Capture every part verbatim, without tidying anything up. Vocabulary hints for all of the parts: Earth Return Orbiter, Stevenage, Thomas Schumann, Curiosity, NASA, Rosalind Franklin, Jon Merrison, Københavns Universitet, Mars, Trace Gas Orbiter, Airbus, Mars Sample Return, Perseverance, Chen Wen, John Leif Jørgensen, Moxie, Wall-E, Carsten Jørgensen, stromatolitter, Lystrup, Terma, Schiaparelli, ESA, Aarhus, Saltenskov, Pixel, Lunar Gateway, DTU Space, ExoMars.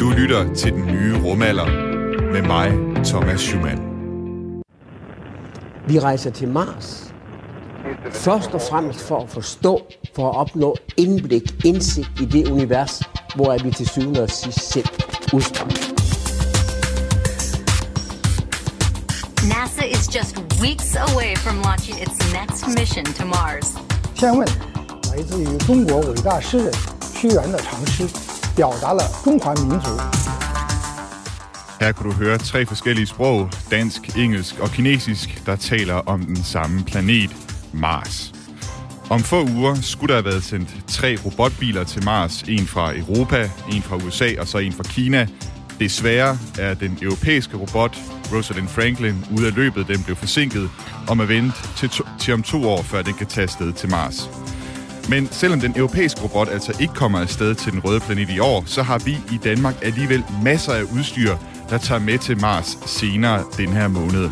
Du lytter til den nye rumalder med mig, Thomas Schumann. Vi rejser til Mars. Først og fremmest for at forstå, for at opnå indblik, indsigt i det univers, hvor er vi til syvende og sidst selv udsprunget. NASA is just weeks away from launching its next mission to Mars. Chen Wen, 来自于中国伟大诗人屈原的长诗，表达了中华民族。Her kan du høre tre forskellige sprog, dansk, engelsk og kinesisk, der taler om den samme planet, Mars. Om få uger skulle der have været sendt tre robotbiler til Mars, en fra Europa, en fra U S A og så en fra Kina. Desværre er den europæiske robot Rosalind Franklin ude af løbet, den blev forsinket og må vente til, to, til om to år, før den kan tage afsted til Mars. Men selvom den europæiske robot altså ikke kommer afsted til den røde planet i år, så har vi i Danmark alligevel masser af udstyr, der tager med til Mars senere den her måned.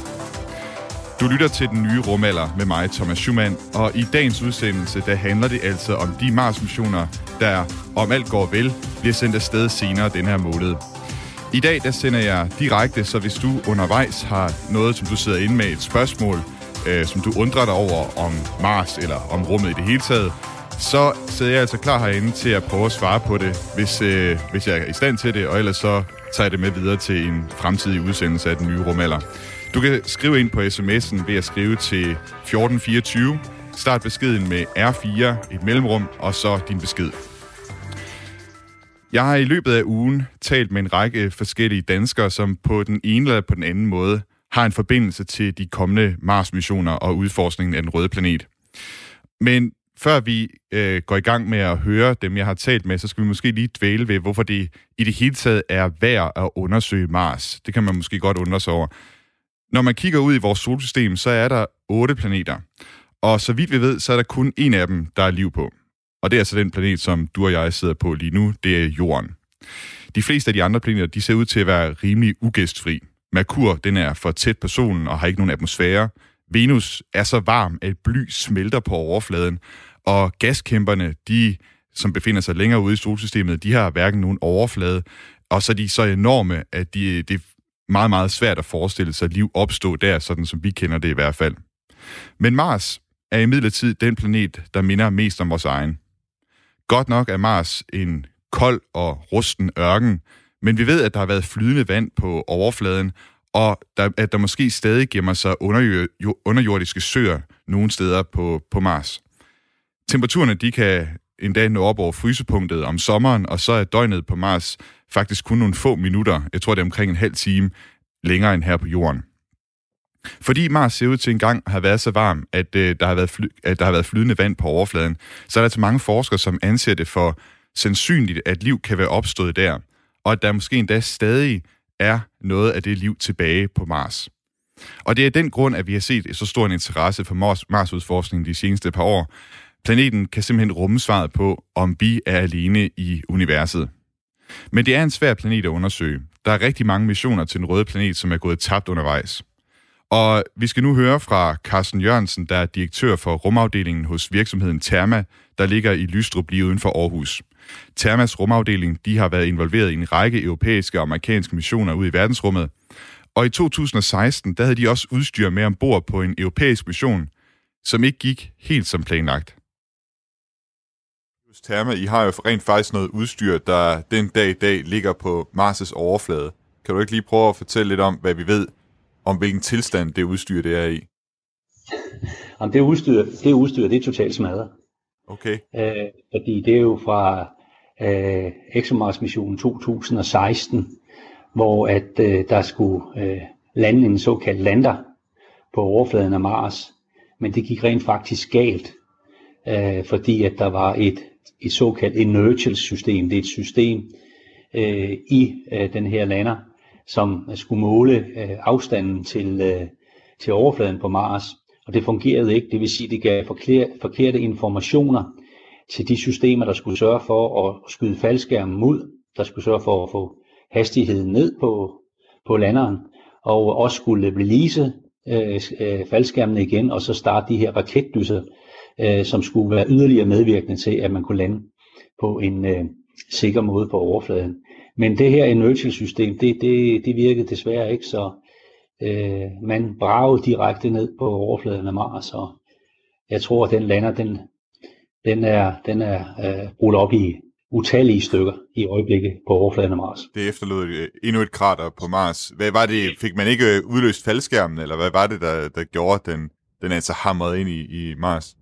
Du lytter til den nye rumalder med mig, Thomas Schumann, og i dagens udsendelse, der handler det altså om de Mars-missioner, der, om alt går vel, bliver sendt afsted senere den her måned. I dag, der sender jeg direkte, så hvis du undervejs har noget, som du sidder inde med, et spørgsmål, øh, som du undrer dig over om Mars eller om rummet i det hele taget, så sidder jeg altså klar herinde til at prøve at svare på det, hvis, øh, hvis jeg er i stand til det, og ellers så tager jeg det med videre til en fremtidig udsendelse af den nye rumalder. Du kan skrive ind på sms'en ved at skrive til fjorten fireogtyve, start beskeden med R fire, et mellemrum, og så din besked. Jeg har i løbet af ugen talt med en række forskellige danskere, som på den ene eller på den anden måde har en forbindelse til de kommende Mars-missioner og udforskningen af den røde planet. Men før vi øh, går i gang med at høre dem, jeg har talt med, så skal vi måske lige dvæle ved, hvorfor det i det hele taget er værd at undersøge Mars. Det kan man måske godt undre sig over. Når man kigger ud i vores solsystem, så er der otte planeter. Og så vidt vi ved, så er der kun en af dem, der er liv på. Og det er altså den planet, som du og jeg sidder på lige nu, det er Jorden. De fleste af de andre planeter, de ser ud til at være rimelig ugæstfri. Merkur, den er for tæt på solen og har ikke nogen atmosfære. Venus er så varm, at bly smelter på overfladen. Og gaskæmperne, de som befinder sig længere ude i solsystemet, de har hverken nogen overflade. Og så er de så enorme, at de, det er meget, meget svært at forestille sig liv opstå der, sådan som vi kender det i hvert fald. Men Mars er imidlertid den planet, der minder mest om vores egen. Godt nok er Mars en kold og rusten ørken, men vi ved, at der har været flydende vand på overfladen, og der, at der måske stadig gemmer sig underjordiske søer nogle steder på, på Mars. Temperaturerne de kan endda nå op over frysepunktet om sommeren, og så er døgnet på Mars faktisk kun nogle få minutter, jeg tror det er omkring en halv time, længere end her på Jorden. Fordi Mars ser ud til engang har været så varm, at, øh, der har været fly, at der har været flydende vand på overfladen, så er der så mange forskere, som anser det for sandsynligt, at liv kan være opstået der, og at der måske endda stadig er noget af det liv tilbage på Mars. Og det er den grund, at vi har set så stor en interesse for Mars-udforskningen de seneste par år. Planeten kan simpelthen rumme svaret på, om vi er alene i universet. Men det er en svær planet at undersøge. Der er rigtig mange missioner til den røde planet, som er gået tabt undervejs. Og vi skal nu høre fra Carsten Jørgensen, der er direktør for rumafdelingen hos virksomheden Terma, der ligger i Lystrup lige uden for Aarhus. Termas rumafdeling, de har været involveret i en række europæiske og amerikanske missioner ud i verdensrummet. Og i to tusind og seksten, der havde de også udstyr med ombord på en europæisk mission, som ikke gik helt som planlagt. Hos Terma, I har jo rent faktisk noget udstyr, der den dag i dag ligger på Mars' overflade. Kan du ikke lige prøve at fortælle lidt om, hvad vi ved om hvilken tilstand det udstyr, det er i? Jamen, det udstyr, det udstyr, det er totalt smadret. Okay. Æh, fordi det er jo fra øh, ExoMars-missionen to tusind og seksten, hvor at, øh, der skulle øh, lande en såkaldt lander på overfladen af Mars. Men det gik rent faktisk galt, øh, fordi at der var et, et såkaldt inertial-system. Det er et system øh, i øh, den her lander, som skulle måle øh, afstanden til, øh, til overfladen på Mars, og det fungerede ikke. Det vil sige, at det gav forkler, forkerte informationer til de systemer, der skulle sørge for at skyde faldskærmen ud, der skulle sørge for at få hastigheden ned på, på landeren, og også skulle release øh, øh, faldskærmene igen, og så starte de her raketdyser, øh, som skulle være yderligere medvirkende til, at man kunne lande på en øh, sikker måde på overfladen. Men det her inertial-system, det, det, det virkede desværre ikke, så øh, man bragede direkte ned på overfladen af Mars, og jeg tror, at den lander, den, den er, den er øh, brudt op i utallige stykker i øjeblikket på overfladen af Mars. Det efterlod endnu et krater på Mars. Hvad var det? Fik man ikke udløst faldskærmen, eller hvad var det, der, der gjorde den, den altså hamrede ind i, i Mars?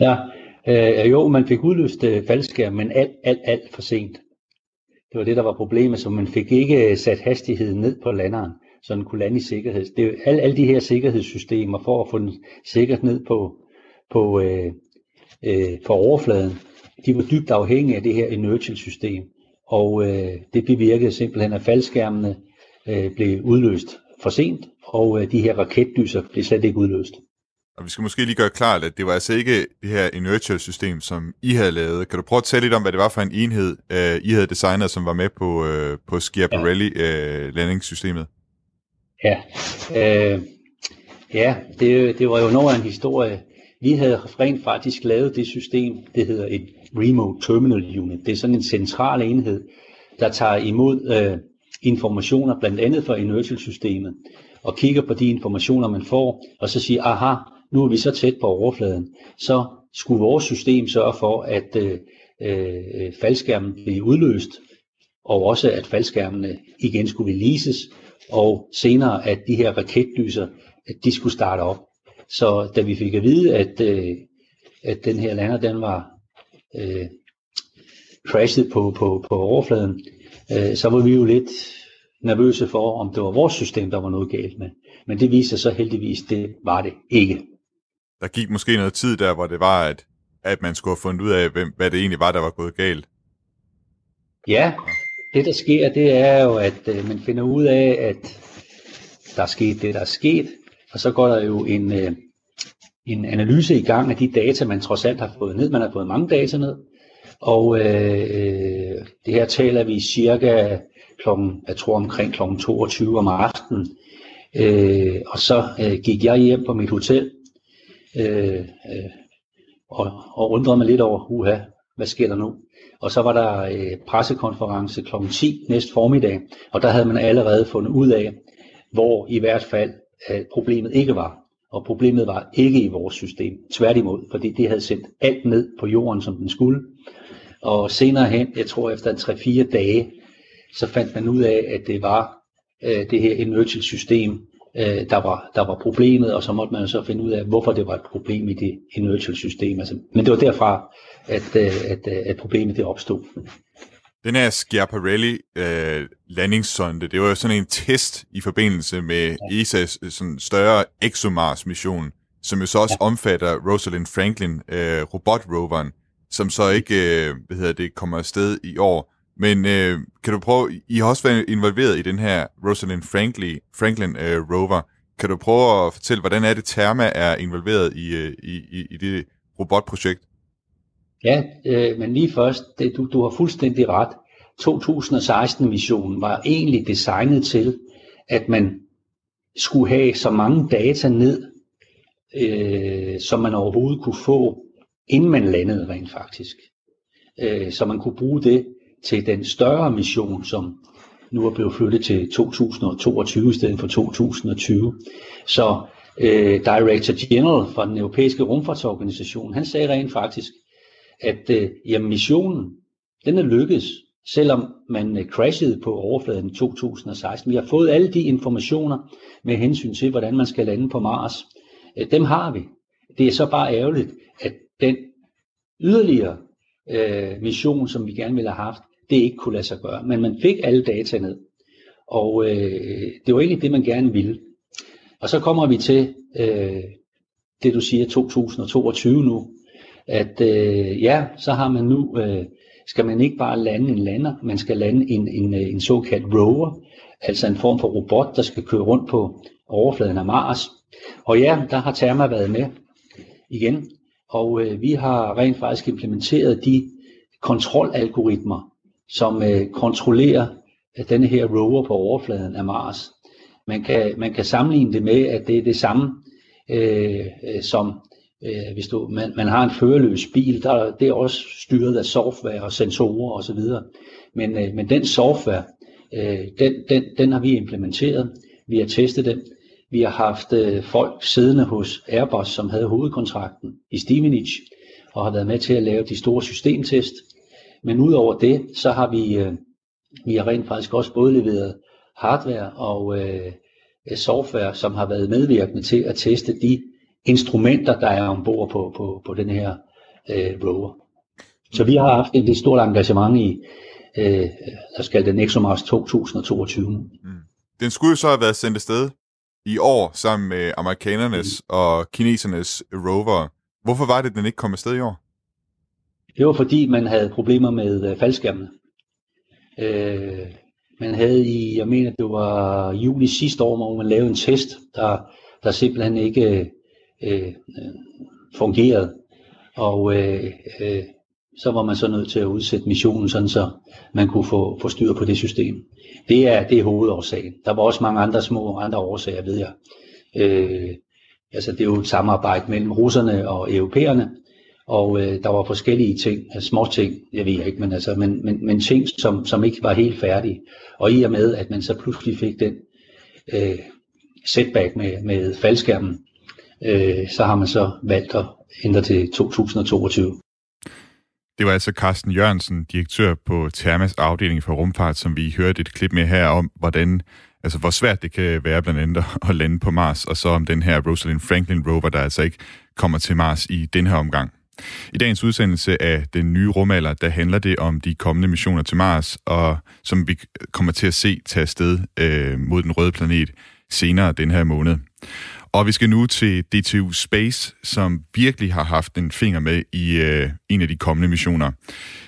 Ja, øh, jo, man fik udløst øh, faldskærmen, men alt, alt, alt for sent. Det var det, der var problemet, så man fik ikke sat hastigheden ned på landeren, så den kunne lande i sikkerhed. Det er alle, alle de her sikkerhedssystemer for at få den sikkert ned på, på øh, øh, for overfladen, de var dybt afhængige af det her inertial-system, og øh, det bevirkede simpelthen, at faldskærmene øh, blev udløst for sent, og øh, de her raketdyser blev slet ikke udløst. Og vi skal måske lige gøre klart, at det var altså ikke det her inertial-system, som I havde lavet. Kan du prøve at tale lidt om, hvad det var for en enhed, øh, I havde designet, som var med på, øh, på Skiaparelli-landingssystemet? Ja, øh, ja. Øh, ja det, det var jo noget af en historie. Vi havde rent faktisk lavet det system, det hedder et Remote Terminal Unit. Det er sådan en central enhed, der tager imod øh, informationer, blandt andet fra inertial-systemet, og kigger på de informationer, man får, og så siger, aha, nu er vi så tæt på overfladen, så skulle vores system sørge for, at øh, øh, faldskærmen blev udløst, og også at faldskærmene igen skulle releases, og senere at de her raketdyser, at de skulle starte op. Så da vi fik at vide, at, øh, at den her lander, den var øh, crashet på, på, på overfladen, øh, så var vi jo lidt nervøse for, om det var vores system, der var noget galt med. Men det viste sig så heldigvis, det var det ikke. Der gik måske noget tid der, hvor det var, at, at man skulle have fundet ud af, hvem, hvad det egentlig var, der var gået galt. Ja, det der sker, det er jo, at øh, man finder ud af, at der er sket det, der er sket, og så går der jo en, øh, en analyse i gang af de data, man trods alt har fået ned. Man har fået mange data ned, og øh, øh, det her taler vi cirka klokken, jeg tror omkring klokken toogtyve om aftenen, øh, og så øh, gik jeg hjem på mit hotel, øh, øh, og, og undrede mig lidt over, uha, hvad sker der nu? Og så var der øh, pressekonference klokken ti næste formiddag, og der havde man allerede fundet ud af, hvor i hvert fald øh, problemet ikke var, og problemet var ikke i vores system, tværtimod, fordi det havde sendt alt ned på jorden, som den skulle, og senere hen, jeg tror efter tre-fire dage, så fandt man ud af, at det var øh, det her inertial system, øh, der, var, der var problemet, og så måtte man så finde ud af, hvorfor det var et problem i det inertial system. Altså, men det var derfra, at, øh, at, øh, at problemet det opstod. Den her Schiaparelli øh, landingssonde, det var jo sådan en test i forbindelse med ja. E S A's sådan større ExoMars-mission, som jo så også ja. omfatter Rosalind Franklin, øh, robotroveren, som så ikke øh, hvad hedder det, kommer afsted i år. Men øh, kan du prøve, I har også været involveret i den her Rosalind Franklin, Franklin øh, rover. Kan du prøve at fortælle, hvordan er det Terma er involveret i, øh, i, i det robotprojekt? Ja, øh, men lige først, det, du, du har fuldstændig ret. to tusind og seksten-missionen var egentlig designet til, at man skulle have så mange data ned, øh, som man overhovedet kunne få, inden man landede rent faktisk. Øh, så man kunne bruge det til den større mission, som nu er blevet flyttet til to tusind og toogtyve i stedet for to tusind og tyve. Så øh, Director General fra den europæiske rumfartsorganisation, han sagde rent faktisk, at øh, jamen, missionen, den er lykkedes, selvom man øh, crashede på overfladen i to tusind og seksten. Vi har fået alle de informationer med hensyn til, hvordan man skal lande på Mars. Øh, dem har vi. Det er så bare ærgerligt, at den yderligere øh, mission, som vi gerne ville have haft, det ikke kunne lade sig gøre, men man fik alle data ned, og øh, det var egentlig det, man gerne ville. Og så kommer vi til øh, det, du siger, to tusind og toogtyve nu, at øh, ja, så har man nu, øh, skal man ikke bare lande en lander, man skal lande en, en, en såkaldt rover, altså en form for robot, der skal køre rundt på overfladen af Mars. Og ja, der har Terma været med igen, og øh, vi har rent faktisk implementeret de kontrolalgoritmer, som øh, kontrollerer denne her rover på overfladen af Mars. Man kan, man kan sammenligne det med, at det er det samme, øh, som Øh, hvis du, man, man har en førerløs bil, der, det er også styret af software og sensorer osv. Men, øh, men den software, øh, den, den, den har vi implementeret. Vi har testet den. Vi har haft øh, folk siddende hos Airbus, som havde hovedkontrakten i Stevenage, og har været med til at lave de store systemtest. Men udover det, så har vi, øh, vi har rent faktisk også både leveret hardware og øh, software, som har været medvirkende til at teste de instrumenter, der er ombord på, på, på den her øh, rover. Så vi har haft et, et stort engagement i, øh, der skal den ExoMars to tusind og toogtyve. Mm. Den skulle så have været sendt afsted i år, sammen med amerikanernes mm. og kinesernes rover. Hvorfor var det, at den ikke kom afsted i år? Det var fordi, man havde problemer med øh, faldskærmene. Øh, man havde i, jeg mener, det var juli sidste år, hvor man lavede en test, der, der simpelthen ikke Øh, fungeret, og øh, øh, så var man så nødt til at udsætte missionen, sådan så man kunne få, få styr på det system. Det er, det er hovedårsagen. Der var også mange andre små andre årsager, ved jeg. Øh, altså det er jo et samarbejde mellem russerne og europæerne, og øh, der var forskellige ting, altså små ting, jeg ved ikke, men, altså, men, men, men ting, som, som ikke var helt færdige. Og i og med, at man så pludselig fik den øh, setback med, med faldskærmen, så har man så valgt at ændre til to tusind og toogtyve. Det var altså Carsten Jørgensen, direktør på Termas afdeling for rumfart, som vi hørte et klip med her om, hvordan, altså hvor svært det kan være blandt andet at lande på Mars, og så om den her Rosalind Franklin rover, der altså ikke kommer til Mars i den her omgang. I dagens udsendelse af Den Nye Rumalder, der handler det om de kommende missioner til Mars, og som vi kommer til at se tage afsted øh, mod den røde planet senere den her måned. Og vi skal nu til D T U Space, som virkelig har haft en finger med i øh, en af de kommende missioner.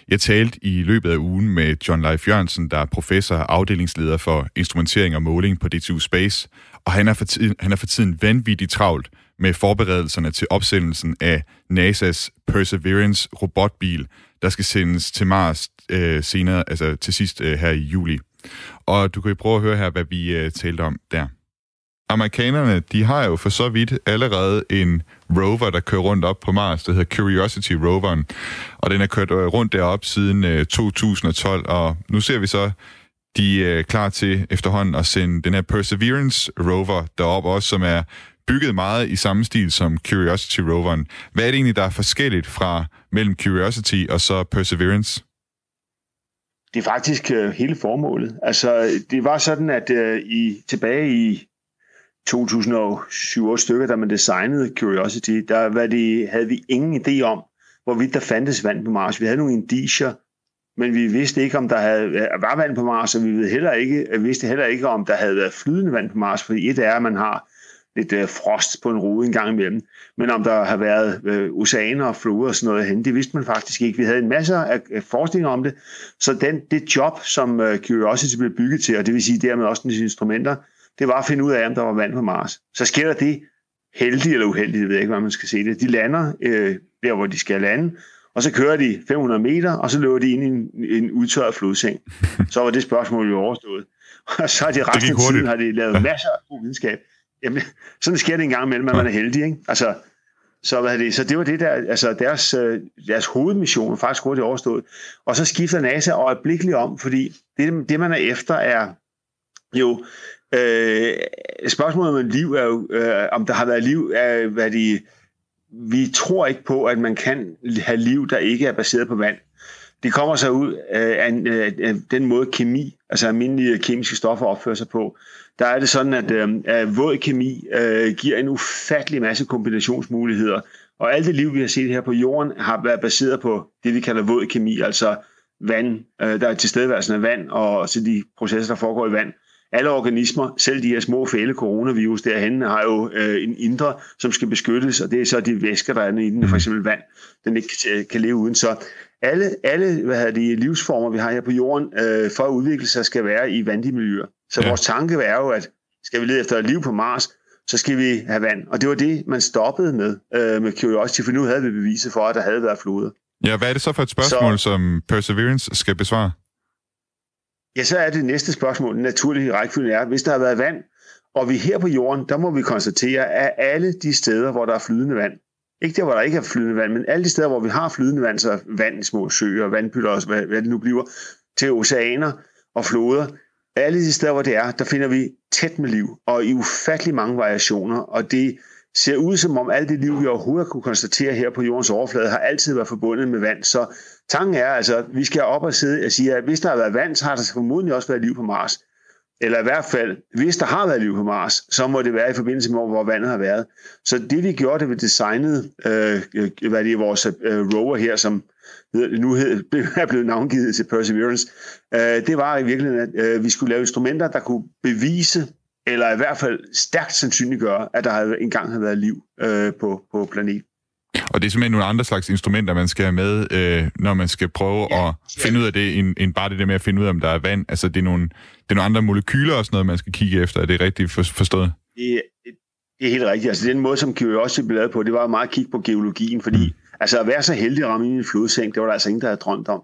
Jeg talte i løbet af ugen med John Leif Jørgensen, der er professor og afdelingsleder for instrumentering og måling på D T U Space, og han er for tiden, han er for tiden vanvittigt travlt med forberedelserne til opsendelsen af NASA's Perseverance robotbil, der skal sendes til Mars øh, senere, altså til sidst øh, her i juli. Og du kan jo prøve at høre her, hvad vi øh, talte om der. Amerikanerne, de har jo for så vidt allerede en rover, der kører rundt op på Mars, der hedder Curiosity roveren, og den har kørt rundt derop siden to tusind og tolv, og nu ser vi så, de er klar til efterhånden at sende den her Perseverance rover derop også, som er bygget meget i samme stil som Curiosity roveren. Hvad er det egentlig, der er forskelligt fra mellem Curiosity og så Perseverance? Det er faktisk hele formålet. Altså, det var sådan, at i tilbage i to tusind og syv stykker, da man designede Curiosity, der var det, havde vi ingen idé om, hvorvidt der fandtes vand på Mars. Vi havde nogle indicier, men vi vidste ikke, om der havde, var vand på Mars, og vi vidste heller ikke, vidste heller ikke, om der havde været flydende vand på Mars, fordi et er, at man har lidt øh, frost på en rude en gang imellem, men om der har været øh, oceaner og floder og sådan noget hen, det vidste man faktisk ikke. Vi havde en masse af forskning om det, så den, det job, som øh, Curiosity blev bygget til, og det vil sige dermed også dens instrumenter, det var at finde ud af, om der var vand på Mars. Så sker der det, heldigt eller uheldigt, jeg ved ikke, hvad man skal se det. De lander øh, der, hvor de skal lande, og så kører de fem hundrede meter, og så løber de ind i en, en udtørret flodseng. Så var det spørgsmål jo overstået. Og så har de resten af tiden har de lavet masser af god videnskab. Jamen, sådan sker det en gang imellem, at man er heldig, ikke? Altså, så, hvad det? så det var det der, altså deres, deres hovedmission var faktisk hurtigt overstået. Og så skifter NASA øjeblikkeligt om, fordi det, det man er efter, er jo Øh, spørgsmålet om liv er jo, øh, om der har været liv, er, hvad de, vi tror ikke på, at man kan have liv, der ikke er baseret på vand. Det kommer så ud øh, af, øh, af den måde kemi, altså almindelige kemiske stoffer opfører sig på. Der er det sådan, at øh, våd kemi øh, giver en ufattelig masse kombinationsmuligheder, og alt det liv, vi har set her på jorden, har været baseret på det, vi kalder våd kemi, altså vand, øh, der er tilstedeværelsen af vand, og så de processer, der foregår i vand. Alle organismer, selv de her små fæle coronavirus derhenne, har jo øh, en indre, som skal beskyttes, og det er så de væsker, der er i den, for eksempel vand, den ikke kan, kan leve uden. Så alle, alle hvad hedder de, livsformer, vi har her på jorden, øh, for at udvikle sig, skal være i vandige miljøer. Så ja. Vores tanke er jo, at skal vi lede efter liv på Mars, så skal vi have vand. Og det var det, man stoppede med, øh, med Curiosity, for nu havde vi beviset for, at der havde været floder. Ja, hvad er det så for et spørgsmål, så, som Perseverance skal besvare? Ja, så er det næste spørgsmål, den naturlige rækkefølge er, hvis der har været vand, og vi her på jorden, der må vi konstatere, at alle de steder, hvor der er flydende vand, Ikke der, hvor der ikke er flydende vand, men alle de steder, hvor vi har flydende vand, så vand i små søer, vandpytter og hvad, hvad det nu bliver, til oceaner og floder. Alle de steder, hvor det er, der finder vi tæt med liv, og i ufattelig mange variationer, og det ser ud som om alt det liv, vi overhovedet kunne konstatere her på jordens overflade, har altid været forbundet med vand. Så tanken er altså, at vi skal op og sidde og sige, at hvis der har været vand, så har der formodentlig også været liv på Mars. Eller i hvert fald, hvis der har været liv på Mars, så må det være i forbindelse med, hvor vandet har været. Så det vi gjorde, det vi designede, øh, hvad det er, vores øh, rover her, som nu er blevet navngivet til Perseverance, øh, det var i virkeligheden, at øh, vi skulle lave instrumenter, der kunne bevise, eller i hvert fald stærkt sandsynliggøre, at der engang havde været liv øh, på, på planeten. Og det er simpelthen nogle andre slags instrumenter, man skal have med, øh, når man skal prøve ja, at finde ja. ud af det, end, end bare det der med at finde ud af, om der er vand. Altså, det er nogle, det er nogle andre molekyler og sådan noget, man skal kigge efter. Er det rigtigt forstået? Det, det er helt rigtigt. Altså, den måde, som Curiosity blev lavet på, det var meget at kigge på geologien, fordi mm. altså, at være så heldig at ramme i en flodseng, det var der altså ingen, der havde drømt om.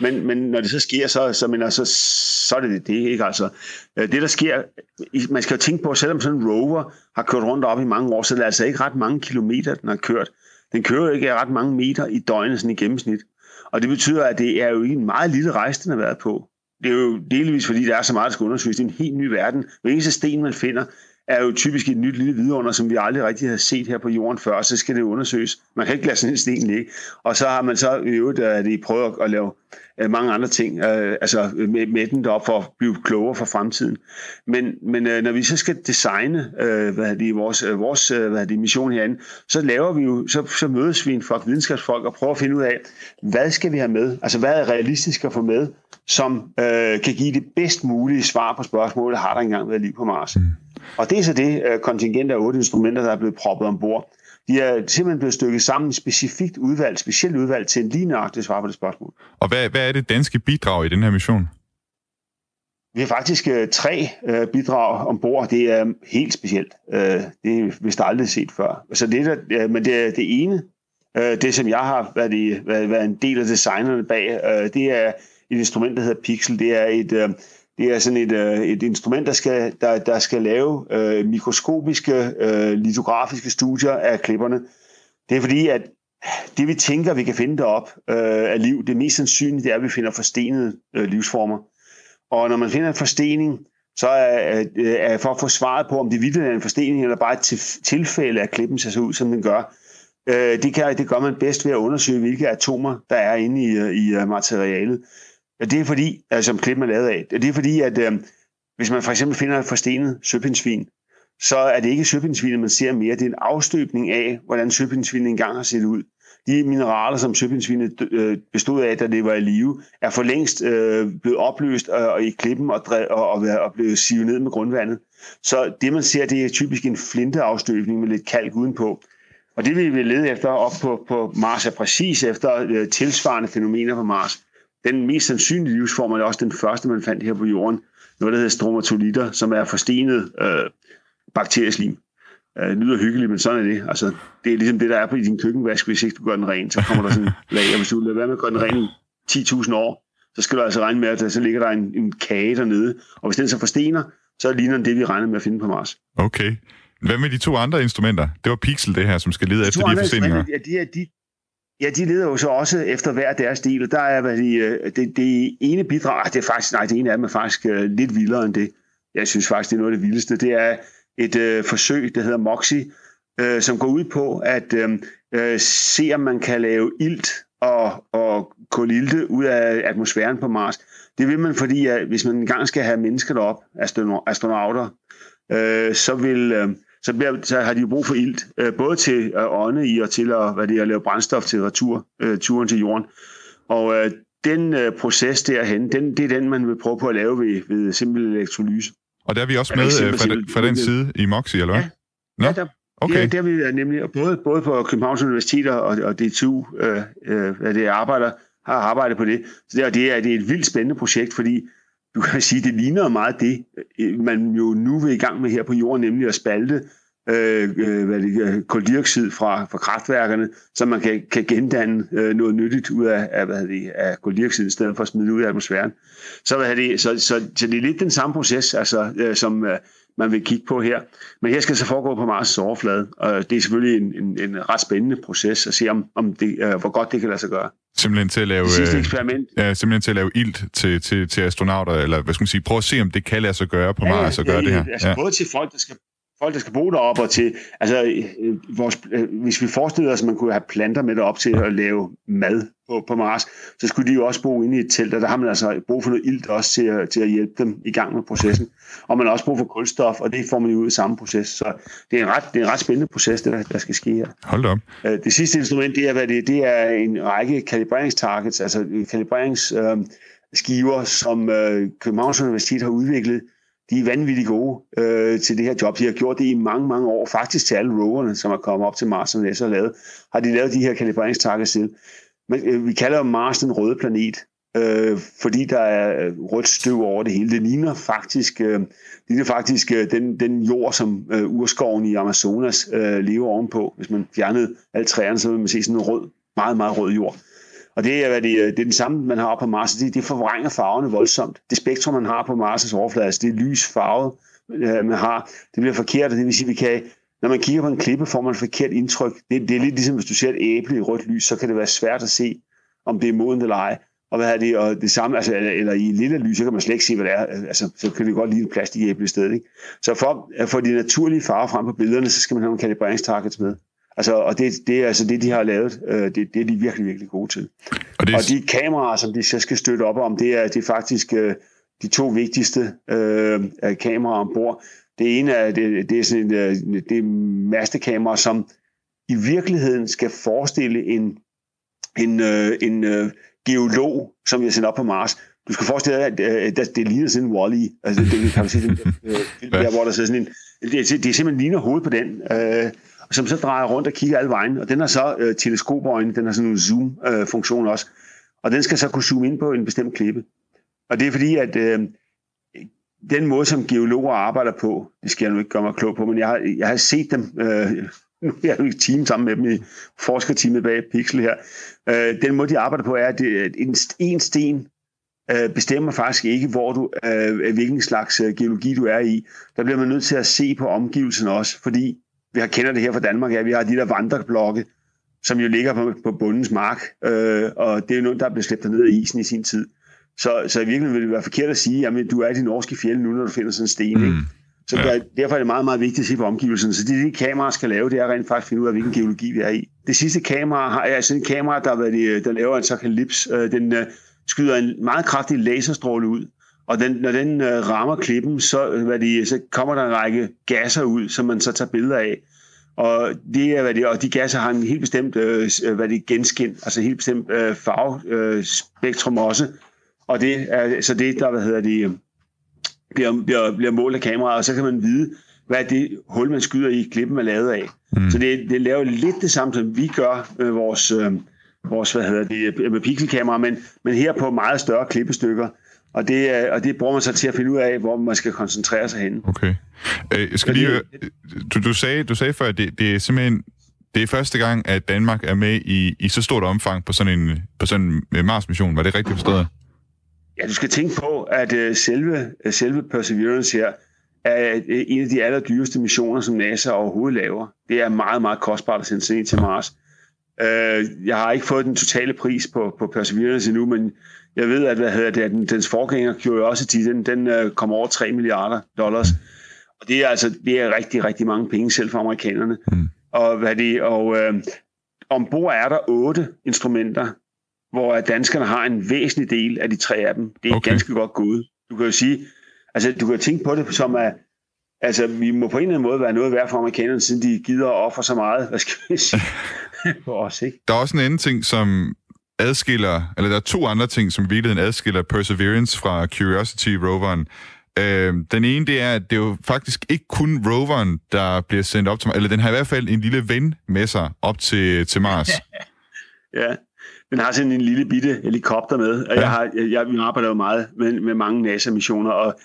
men, men når det så sker, så, så, men, altså, så er det det, ikke? Altså, det, der sker, man skal jo tænke på, selvom sådan en rover har kørt rundt op i mange år, så er det altså ikke ret mange kilometer, den har kørt. Den kører jo ikke ret mange meter i døgnet sådan i gennemsnit. Og det betyder, at det er jo en meget lille rejse, den har været på. Det er jo delvis, fordi der er så meget, der skal undersøges. Det er en helt ny verden. Hver eneste sten, man finder, er jo typisk et nyt lille vidunder, som vi aldrig rigtig har set her på jorden før, så skal det undersøges. Man kan ikke lade sådan en sten ligge. Og så har man så øvet, at de prøver at lave mange andre ting, altså med den deroppe for at blive klogere for fremtiden. Men, men når vi så skal designe hvad det, vores, vores hvad det, mission herinde, så, laver vi jo, så, så mødes vi en flok videnskabsfolk og prøver at finde ud af, hvad skal vi have med? Altså hvad er realistisk at få med, som øh, kan give det bedst mulige svar på spørgsmålet, har der engang været liv på Mars? Og det er så det øh, kontingent af otte instrumenter, der er blevet proppet ombord. De er simpelthen blevet stykket sammen specifikt udvalg, specielt udvalg til en lignende svar på det spørgsmål. Og hvad, hvad er det danske bidrag i den her mission? Vi har faktisk øh, tre øh, bidrag ombord. Det er øh, helt specielt. Øh, det er vist aldrig set før. Så det der, øh, men det, det ene, øh, det som jeg har været, i, været, været en del af designerne bag, øh, det er et instrument, der hedder Pixel. Det er et... Øh, Det er sådan et, et instrument, der skal, der, der skal lave øh, mikroskopiske, øh, litografiske studier af klipperne. Det er fordi, at det vi tænker, vi kan finde derop øh, af liv, det mest sandsynlige det er, at vi finder forstenede øh, livsformer. Og når man finder en forstening, så er, øh, er for at få svaret på, om det virkelig er en forstening, eller bare et tilfælde, at klippen ser ud, som den gør. Øh, det, kan, det gør man bedst ved at undersøge, hvilke atomer, der er inde i, i materialet. Det er fordi, altså, som klippen er lavet af, det er fordi, at øh, hvis man for eksempel finder et forstenet søpindsvin, så er det ikke søpindsvinet, man ser mere. Det er en afstøbning af, hvordan søpindsvinet engang har set ud. De mineraler, som søpindsvinet øh, bestod af, da det var i live, er for længst øh, blevet opløst øh, i klippen og, og, og, og blevet sivet ned med grundvandet. Så det, man ser, det er typisk en flinteafstøbning med lidt kalk udenpå. Og det, vi vil lede efter op på, på Mars, er præcis efter øh, tilsvarende fænomener på Mars. Den mest sandsynlige livsform er også den første, man fandt her på jorden. Noget, der hedder stromatolitter, som er forstenet øh, bakterieslim. Øh, det lyder hyggeligt, men sådan er det. Altså, det er ligesom det, der er på i din køkkenvask, hvis ikke du gør den ren. Så kommer der sådan en lag, og hvis du lader være med at gøre den ren i ti tusind år, så skal du altså regne med, at der, så ligger der en, en kage dernede. Og hvis den så forstener, så ligner den det, vi regner med at finde på Mars. Okay. Hvad med de to andre instrumenter? Det var Pixel, det her, som skal lede de efter de her forsteninger. Ja, de er de... Ja, de leder jo så også efter hver deres del, og der er hvad de, det, det ene bidrag, det er faktisk, nej, det ene af dem er faktisk lidt vildere end det. Jeg synes faktisk, det er noget af det vildeste. Det er et øh, forsøg, der hedder Moxie, øh, som går ud på at øh, se, om man kan lave ilt og, og kulilte ud af atmosfæren på Mars. Det vil man, fordi at hvis man engang skal have mennesker derop, astronauter, øh, så vil... Øh, Så, bliver, så har de jo brug for ilt, øh, både til at ånde i og til at, hvad det er, at lave brændstof til retur, øh, turen til jorden. Og øh, den øh, proces derhen, den, det er den, man vil prøve på at lave ved, ved simpel elektrolyse. Og der er vi også med ja, øh, fra, den, fra den side i Moxie, eller hvad? Ja, no? ja der, okay. ja, der vi er nemlig, både, både på Københavns Universitet og, og D T U, øh, øh, det arbejder, har arbejdet på det. Så det, det, er, det er et vildt spændende projekt, fordi du kan sige, det ligner meget det, man jo nu er i gang med her på jorden, nemlig at spalte øh, hvad det, koldioxid fra, fra kraftværkerne, så man kan, kan gendanne øh, noget nyttigt ud af, af, hvad det, af koldioxid, i stedet for at smide ud af atmosfæren. Så, hvad det, så, så, så det er lidt den samme proces, altså, øh, som øh, man vil kigge på her. Men her skal det så foregå på Mars' overflade, og det er selvfølgelig en, en, en ret spændende proces at se, om, om det, øh, hvor godt det kan lade sig gøre. Simpelthen til at lave, ja, simpelthen til at lave ilt til, til, til astronauter, eller hvad skal man sige, prøve at se, om det kan lade sig gøre på ja, Mars og ja, gøre ja, det her. Altså, ja. Både til folk, der skal folk, der skal bruge deroppe, og til, altså, vores, hvis vi forestiller os, at man kunne have planter med derop til at lave mad på, på Mars, så skulle de jo også bo inde i et telt, og der har man altså brug for noget ilt også til at, til at hjælpe dem i gang med processen. Og man har også brug for kulstof, og det får man jo ud i samme proces. Så det er en ret, det er en ret spændende proces, det der, der skal ske her. Hold op. Det sidste instrument, det er, hvad det, det er en række kalibreringstargets, altså kalibreringsskiver, øh, som øh, Københavns Universitet har udviklet. De er vanvittigt gode øh, til det her job. De har gjort det i mange, mange år. Faktisk til alle roverne, som er kommet op til Mars, som NASA har lavet, har de lavet de her kalibreringstargets til. Men øh, vi kalder jo Mars den røde planet, øh, fordi der er rødt støv over det hele. Det ligner faktisk, øh, ligner faktisk øh, den, den jord, som øh, urskoven i Amazonas øh, lever ovenpå. Hvis man fjernede alle træerne, så ville man se sådan en rød, meget, meget rød jord. Og det er, det, det er den samme, man har oppe på Mars. Det, det forvrænger farverne voldsomt. Det spektrum, man har på Mars' overflade, altså det lys farve, man har, det bliver forkert. Det vil sige, vi kan, når man kigger på en klippe, får man et forkert indtryk. Det, det er lidt ligesom, hvis du ser et æble i rødt lys, så kan det være svært at se, om det er modent eller ej. Og hvad er det? Og det samme, altså, eller, eller i lille lys, så kan man slet ikke se, hvad det er. Altså, så kan det godt lide et plastikæble i stedet. Ikke? Så for at få de naturlige farver frem på billederne, så skal man have nogle kalibreringstargets med. Altså, og det, det er altså det, de har lavet, øh, det, det er de virkelig, virkelig gode til. Og, det er... og de kameraer, som de så skal støtte op om, det er, det er faktisk øh, de to vigtigste øh, kameraer ombord. Det ene er, det, det er sådan en, det er mastekamera, som i virkeligheden skal forestille en, en, øh, en øh, geolog, som jeg sender op på Mars. Du skal forestille dig, at øh, det ligner sådan en Wall-E. Altså, det kan man se, sådan, øh, der, hvor der sidder sådan en... Det, det, det simpelthen ligner hovedet på den... Øh, som så drejer rundt og kigger alle vejen, og den har så øh, teleskopøjne, den har sådan en zoom-funktion øh, også, og den skal så kunne zoome ind på en bestemt klippe. Og det er fordi, at øh, den måde, som geologer arbejder på, det skal jeg nu ikke gøre mig klog på, men jeg har, jeg har set dem, øh, nu er jeg jo i team sammen med dem, i forskerteamet bag Pixel her, øh, den måde, de arbejder på, er, at en, en sten øh, bestemmer faktisk ikke, hvor du, øh, hvilken slags øh, geologi du er i. Der bliver man nødt til at se på omgivelsen også, fordi vi har kender det her fra Danmark, ja, vi har de der vandreblokke, som jo ligger på, på bundens mark, øh, og det er jo noget, der er blevet slæbt ned af isen i sin tid. Så, så i virkeligheden vil det være forkert at sige, jamen du er i de norske fjelde nu, når du finder sådan en sten. Mm. Ikke? Så ja. der, derfor er det meget, meget vigtigt at se på omgivelserne. Så det, de kameraer skal lave, det er rent faktisk at finde ud af, hvilken geologi vi er i. Det sidste kamera har altså en kamera, der, det, der laver en såkaldt lips. Øh, den øh, skyder en meget kraftig laserstråle ud, og den, når den øh, rammer klippen, så, hvad det, så kommer der en række gasser ud, som man så tager billeder af. Og, det, hvad det, og de gasser har en helt bestemt øh, hvad det, genskin, altså helt bestemt øh, farvespektrum øh, også. Og det er så det, der hvad hedder det, bliver, bliver, bliver målt af kameraet, og så kan man vide, hvad det hul, man skyder i klippen er lavet af. Mm. Så det, det laver lidt det samme, som vi gør med vores, øh, vores hvad hedder det, med pixelkamera, men, men her på meget større klippestykker. Og det, og det bruger man så til at finde ud af, hvor man skal koncentrere sig henne. Okay. Øh, skal lige, du, du, sagde, du sagde før, at det, det er simpelthen det er første gang, at Danmark er med i, i så stort omfang på sådan en, på sådan en Mars-mission. Var det rigtigt forstået? Ja, du skal tænke på, at uh, selve, uh, selve Perseverance her er en af de allerdyreste missioner, som NASA overhovedet laver. Det er meget, meget kostbart at sende sådan en til Mars. Uh, jeg har ikke fået den totale pris på, på Perseverance endnu, men jeg ved, at hvad hedder det, at den, dens forgænger Curiosity, den, den uh, kommer over tre milliarder dollars. Og det er altså det er rigtig, rigtig mange penge, selv for amerikanerne. Mm. Og, hvad det, og uh, ombord er der otte instrumenter, hvor danskerne har en væsentlig del af de tre af dem. Det er okay. Ganske godt gået. Du kan jo sige, altså du kan jo tænke på det som at altså, vi må på en eller anden måde være noget værd for amerikanerne, siden de gider at ofre så meget, hvad skal vi sige, for os, ikke? Der er også en anden ting, som adskiller, eller der er to andre ting, som i virkeligheden adskiller Perseverance fra Curiosity-roveren. Øh, den ene, det er, at det er jo faktisk ikke kun roveren, der bliver sendt op til Mars, eller den har i hvert fald en lille ven med sig op til, til Mars. Ja, den har sådan en lille bitte helikopter med, og ja. jeg har jeg, jeg arbejder jo meget med, med mange NASA-missioner, og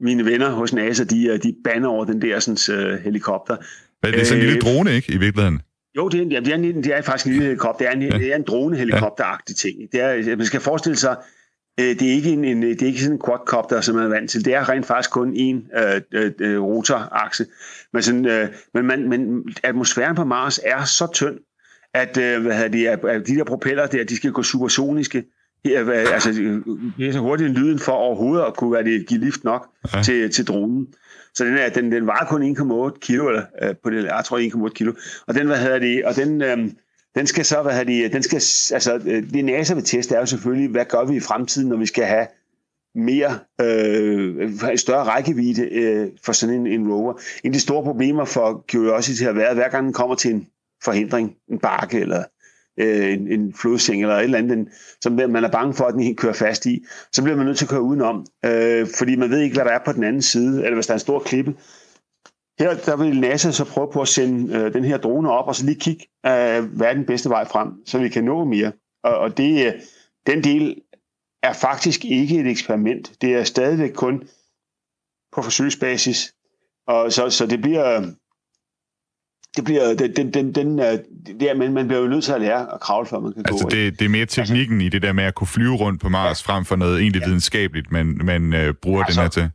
mine venner hos NASA, de, de bander over den der sådan, uh, helikopter. Men det er sådan en lille drone, ikke, i virkeligheden? Jo, det er, det er, en, det er faktisk en lille helikopter. Det er en, ja. en dronehelikopteragtig ting. Det er, man skal forestille sig, Det er ikke en, en det er ikke sådan en quadcopter, som man er vant til. Det er rent faktisk kun en øh, øh, rotorakse. Men sådan, øh, men, man, men atmosfæren på Mars er så tynd, at øh, hvad de, at de der propeller der, de skal gå supersoniske. Altså det er så hurtigt en lyden for overhovedet at kunne være det give lift nok okay. til til dronen. Så den er den den vejer kun en komma otte kilo eller øh, på det jeg tror en komma otte kilo. Og den hvad hedder det? Og den øh, Den skal så, hvad har de, den skal, altså det NASA vil teste er jo selvfølgelig, hvad gør vi i fremtiden, når vi skal have mere, øh, større rækkevidde øh, for sådan en, en rover. En af de store problemer for Curiosity har været, hver gang den kommer til en forhindring, en bakke eller øh, en, en flodseng eller et eller andet, den, som man er bange for, at den helt kører fast i, så bliver man nødt til at køre udenom, øh, fordi man ved ikke, hvad der er på den anden side, eller hvis der er en stor klippe. Her der vil NASA så prøve på at sende øh, den her drone op, og så lige kigge, øh, hvad er den bedste vej frem, så vi kan nå mere. Og, og det, øh, den del er faktisk ikke et eksperiment. Det er stadigvæk kun på forsøgsbasis. Og så, så det bliver... Det bliver den, den, den, der, men man bliver jo nødt til at lære at kravle, før man kan altså gå. Altså det, det er mere teknikken altså, i det der med at kunne flyve rundt på Mars, ja, frem for noget egentlig ja. videnskabeligt, man, man øh, bruger altså, den her til.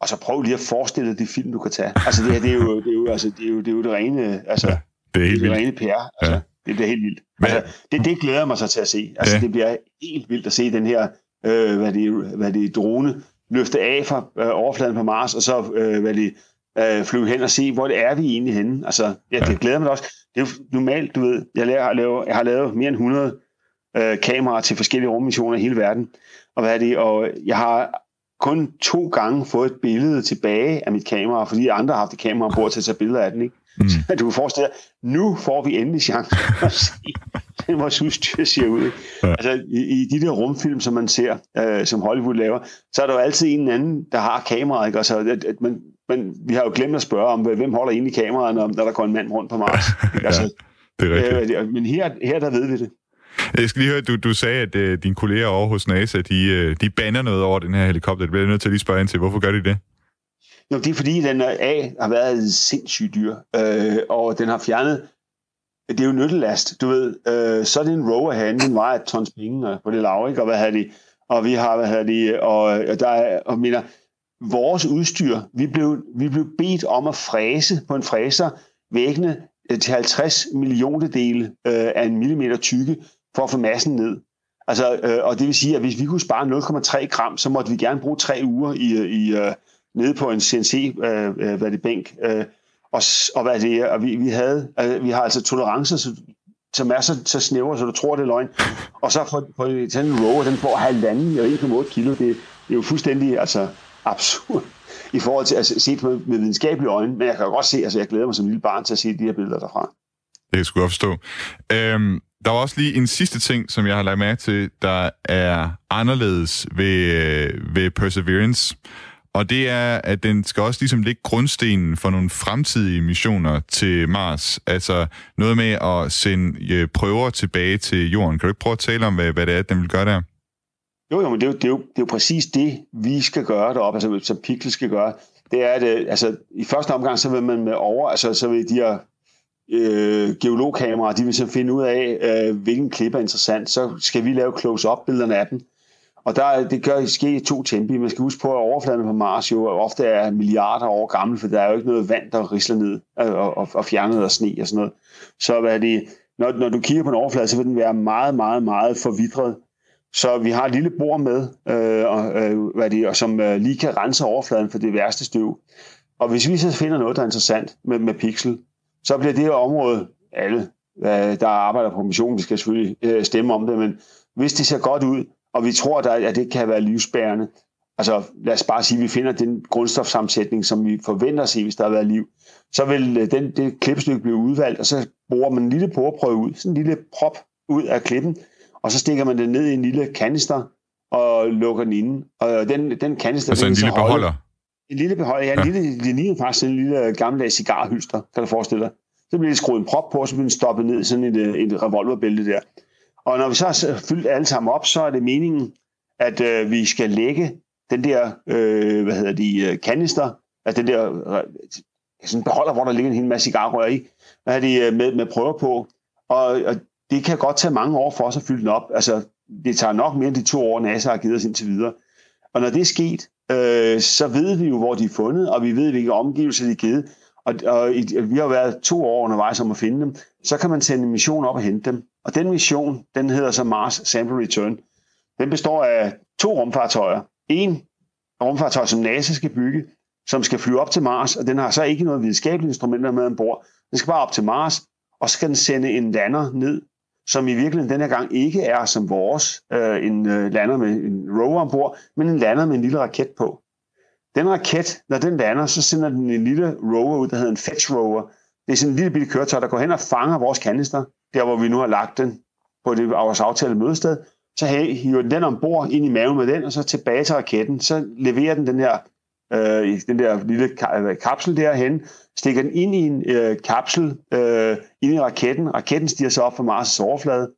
Og så prøv lige at forestille dig det film, du kan tage. Altså det her, det er jo det, er jo, altså, det, er jo, det, er jo det rene, altså ja, det er, det er det rene P R. Altså, ja. Det bliver helt vildt. Altså, det, det glæder mig så til at se. Altså ja. Det bliver helt vildt at se den her, øh, hvad det er, hvad det er, drone løfte af fra øh, overfladen på Mars, og så øh, hvad det øh, flyve hen og se, hvor det er vi egentlig henne. Altså ja, det ja. glæder mig også. Det er jo normalt, du ved, jeg, lærer at lave, jeg har lavet mere end hundrede øh, kameraer til forskellige rummissioner i hele verden. Og hvad er det? Og jeg har kun to gange fået et billede tilbage af mit kamera, fordi andre har haft et kamera ombord til at tage billeder af den, ikke? Mm. Så du kan forestille dig, nu får vi endelig chancen for at se, hvordan vores udstyr ser ud. Ja. Altså, i, i de der rumfilm, som man ser, øh, som Hollywood laver, så er der jo altid en eller anden, der har kameraet, ikke? Og så, at, at man, man, vi har jo glemt at spørge om, hvem holder egentlig kameraet, når, når der går en mand rundt på Mars. Ja, altså, det er rigtigt. Øh, men her, her, der ved vi det. Jeg skal lige høre, du, du sagde, at øh, dine kolleger over hos NASA, de, øh, de bander noget over den her helikopter. Det bliver jeg nødt til at lige spørge ind til. Hvorfor gør de det? Jo, det er fordi, den A har været sindssygt dyr, øh, og den har fjernet... Det er jo nyttelast, du ved. Øh, så er det en rover herinde, den vejer et tons penge på det lav, ikke? Og hvad havde de? Og vi har, hvad havde de? Og, og der er, og mener, vores udstyr, vi blev, vi blev bedt om at fræse på en fræser væggene til halvtreds milliontedele øh, af en millimeter tykke, for at få massen ned. Altså, øh, og det vil sige, at hvis vi kunne spare nul komma tre gram, så måtte vi gerne bruge tre uger i, i, øh, nede på en C N C-bænk. Øh, øh, og og, hvad det er, og vi, vi, havde, øh, vi har altså tolerancer, så, som er så, så snævre, så du tror, det er løgn. Og så for, for sådan en rover, den får halvanden og en komma otte kilo. Det, det er jo fuldstændig altså, absurd i forhold til at altså, se med, med videnskabelige øjne. Men jeg kan jo godt se, altså jeg glæder mig som lille barn til at se de her billeder derfra. Det skulle jeg forstå. Øhm Der var også lige en sidste ting, som jeg har lagt mærke til, der er anderledes ved, øh, ved Perseverance. Og det er, at den skal også ligesom lægge grundstenen for nogle fremtidige missioner til Mars. Altså noget med at sende øh, prøver tilbage til jorden. Kan du ikke prøve at tale om, hvad, hvad det er, den vil gøre der? Jo, jo, men det er jo, det er jo, det er jo præcis det, vi skal gøre deroppe, altså som Pixel skal gøre. Det er, at øh, altså, i første omgang, så vil man med over, altså så vil de her Øh, geologkameraer, de vil så finde ud af, øh, hvilken klip er interessant, så skal vi lave close-up-billederne af dem. Og der, det gør ske i to tempi. Man skal huske på, at overfladen på Mars jo ofte er milliarder år gammel, for der er jo ikke noget vand, der risler ned og, og, og fjernet og sne og sådan noget. Så hvad er det, når, når du kigger på en overflade, så vil den være meget, meget, meget forvitret. Så vi har et lille bord med, øh, og, øh, hvad er det, og som øh, lige kan rense overfladen for det værste støv. Og hvis vi så finder noget, der er interessant med, med Pixel, så bliver det her område, alle, der arbejder på missionen, vi skal selvfølgelig stemme om det, men hvis det ser godt ud, og vi tror, at det kan være livsbærende, altså lad os bare sige, at vi finder den grundstofsammensætning, som vi forventer at se, hvis der har været liv, så vil den, det klipstykke blive udvalgt, og så borer man en lille boreprøve ud, sådan en lille prop ud af klippen, og så stikker man den ned i en lille kanister, og lukker den inde. Og den, den kanister... Altså en lille beholder? En lille beholder, ja, en ja. lille, det ligner faktisk en lille gammeldags cigarhylster, kan du forestille dig. Så bliver det skruet en prop på, og så bliver den stoppet ned i sådan et, et revolverbælte der. Og når vi så har fyldt alle sammen op, så er det meningen, at øh, vi skal lægge den der, øh, hvad hedder de, kanister, altså den der sådan beholder, hvor der ligger en hel masse cigarrør i, hvad har de med, med prøver på, og, og det kan godt tage mange år for os at fylde den op. Altså det tager nok mere end de to år, NASA har givet os indtil videre. Og når det er sket, øh, så ved vi jo, hvor de er fundet, og vi ved, hvilke omgivelser de er givet. Og, og i, vi har jo været to år undervejs om at finde dem. Så kan man sende en mission op og hente dem. Og den mission, den hedder så Mars Sample Return. Den består af to rumfartøjer. En rumfartøj, som NASA skal bygge, som skal flyve op til Mars, og den har så ikke noget videnskabelige instrumenter med ombord. Den skal bare op til Mars, og så skal den sende en lander ned, som i virkeligheden denne gang ikke er som vores, øh, en øh, lander med en rover ombord, men en lander med en lille raket på. Den raket, når den lander, så sender den en lille rover ud, der hedder en fetch rover. Det er sådan en lille bitte køretøj, der går hen og fanger vores kanister, der hvor vi nu har lagt den på det, vores aftalte mødested. Så hiver den ombord ind i maven med den, og så tilbage til raketten. Så leverer den den her, øh, den der lille kapsel derhen, stikker den ind i en øh, kapsel, øh, ind i raketten. Raketten stiger så op fra Mars' overflade.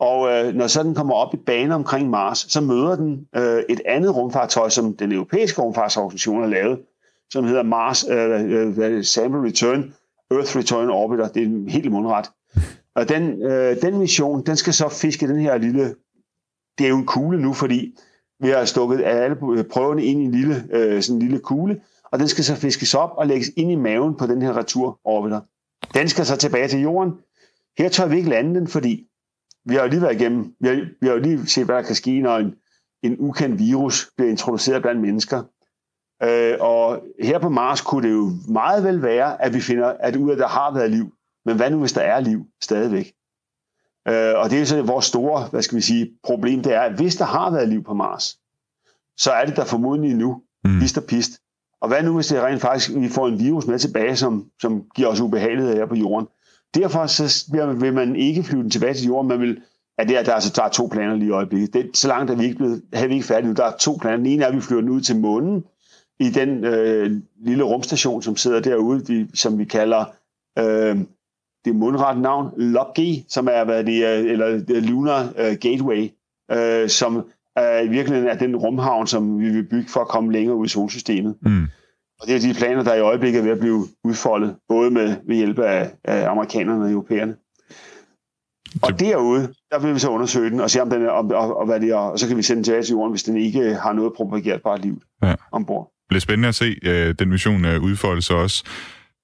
Og øh, når så den kommer op i baner omkring Mars, så møder den øh, et andet rumfartøj, som den europæiske rumfartsorganisation har lavet, som hedder Mars øh, Sample Return, Earth Return Orbiter. Det er helt mundret. Og den, øh, den mission, den skal så fiske den her lille... Det er jo en kugle nu, fordi vi har stukket alle prøverne ind i en lille, øh, sådan en lille kugle, og den skal så fiskes op og lægges ind i maven på den her returorbiter. Den skal så tilbage til jorden. Her tør vi ikke lande den, fordi vi har jo lige været igennem. Vi har, vi har jo lige set, hvad der kan ske, når en, en ukendt virus bliver introduceret blandt mennesker. Øh, og her på Mars kunne det jo meget vel være, at vi finder, at ud af der har været liv. Men hvad nu, hvis der er liv stadigvæk? Øh, og det er jo så vores store, hvad skal vi sige, problem, det er, at hvis der har været liv på Mars, så er det der formodentlig nu, mm. pist og pist. Og hvad nu, hvis det rent faktisk, vi får en virus med tilbage, som, som giver os ubehagelighed her på jorden? Derfor så vil man ikke flyve den tilbage til jorden, man vil, at det er, der, altså, der er to planer lige i øjeblikket. Det, så langt er vi ikke blevet, er vi ikke færdige nu. Der er to planer. Den ene er, at vi flyver den ud til månen, i den øh, lille rumstation, som sidder derude, som vi kalder... Øh, det mundret navn, L O G G, som er hvad det er, eller Lunar Gateway, øh, som er i virkeligheden er den rumhavn, som vi vil bygge for at komme længere ud i solsystemet. Mm. Og det er de planer, der i øjeblikket er ved at blive udfoldet, både med ved hjælp af, af amerikanerne og europæerne. Og derude, der vil vi så undersøge den, og se om den er, og, og, og hvad det er, og så kan vi sende den tilbage til jorden, hvis den ikke har noget propagerbart liv ja. ombord. Det bliver spændende at se øh, den mission øh, udfolde sig også.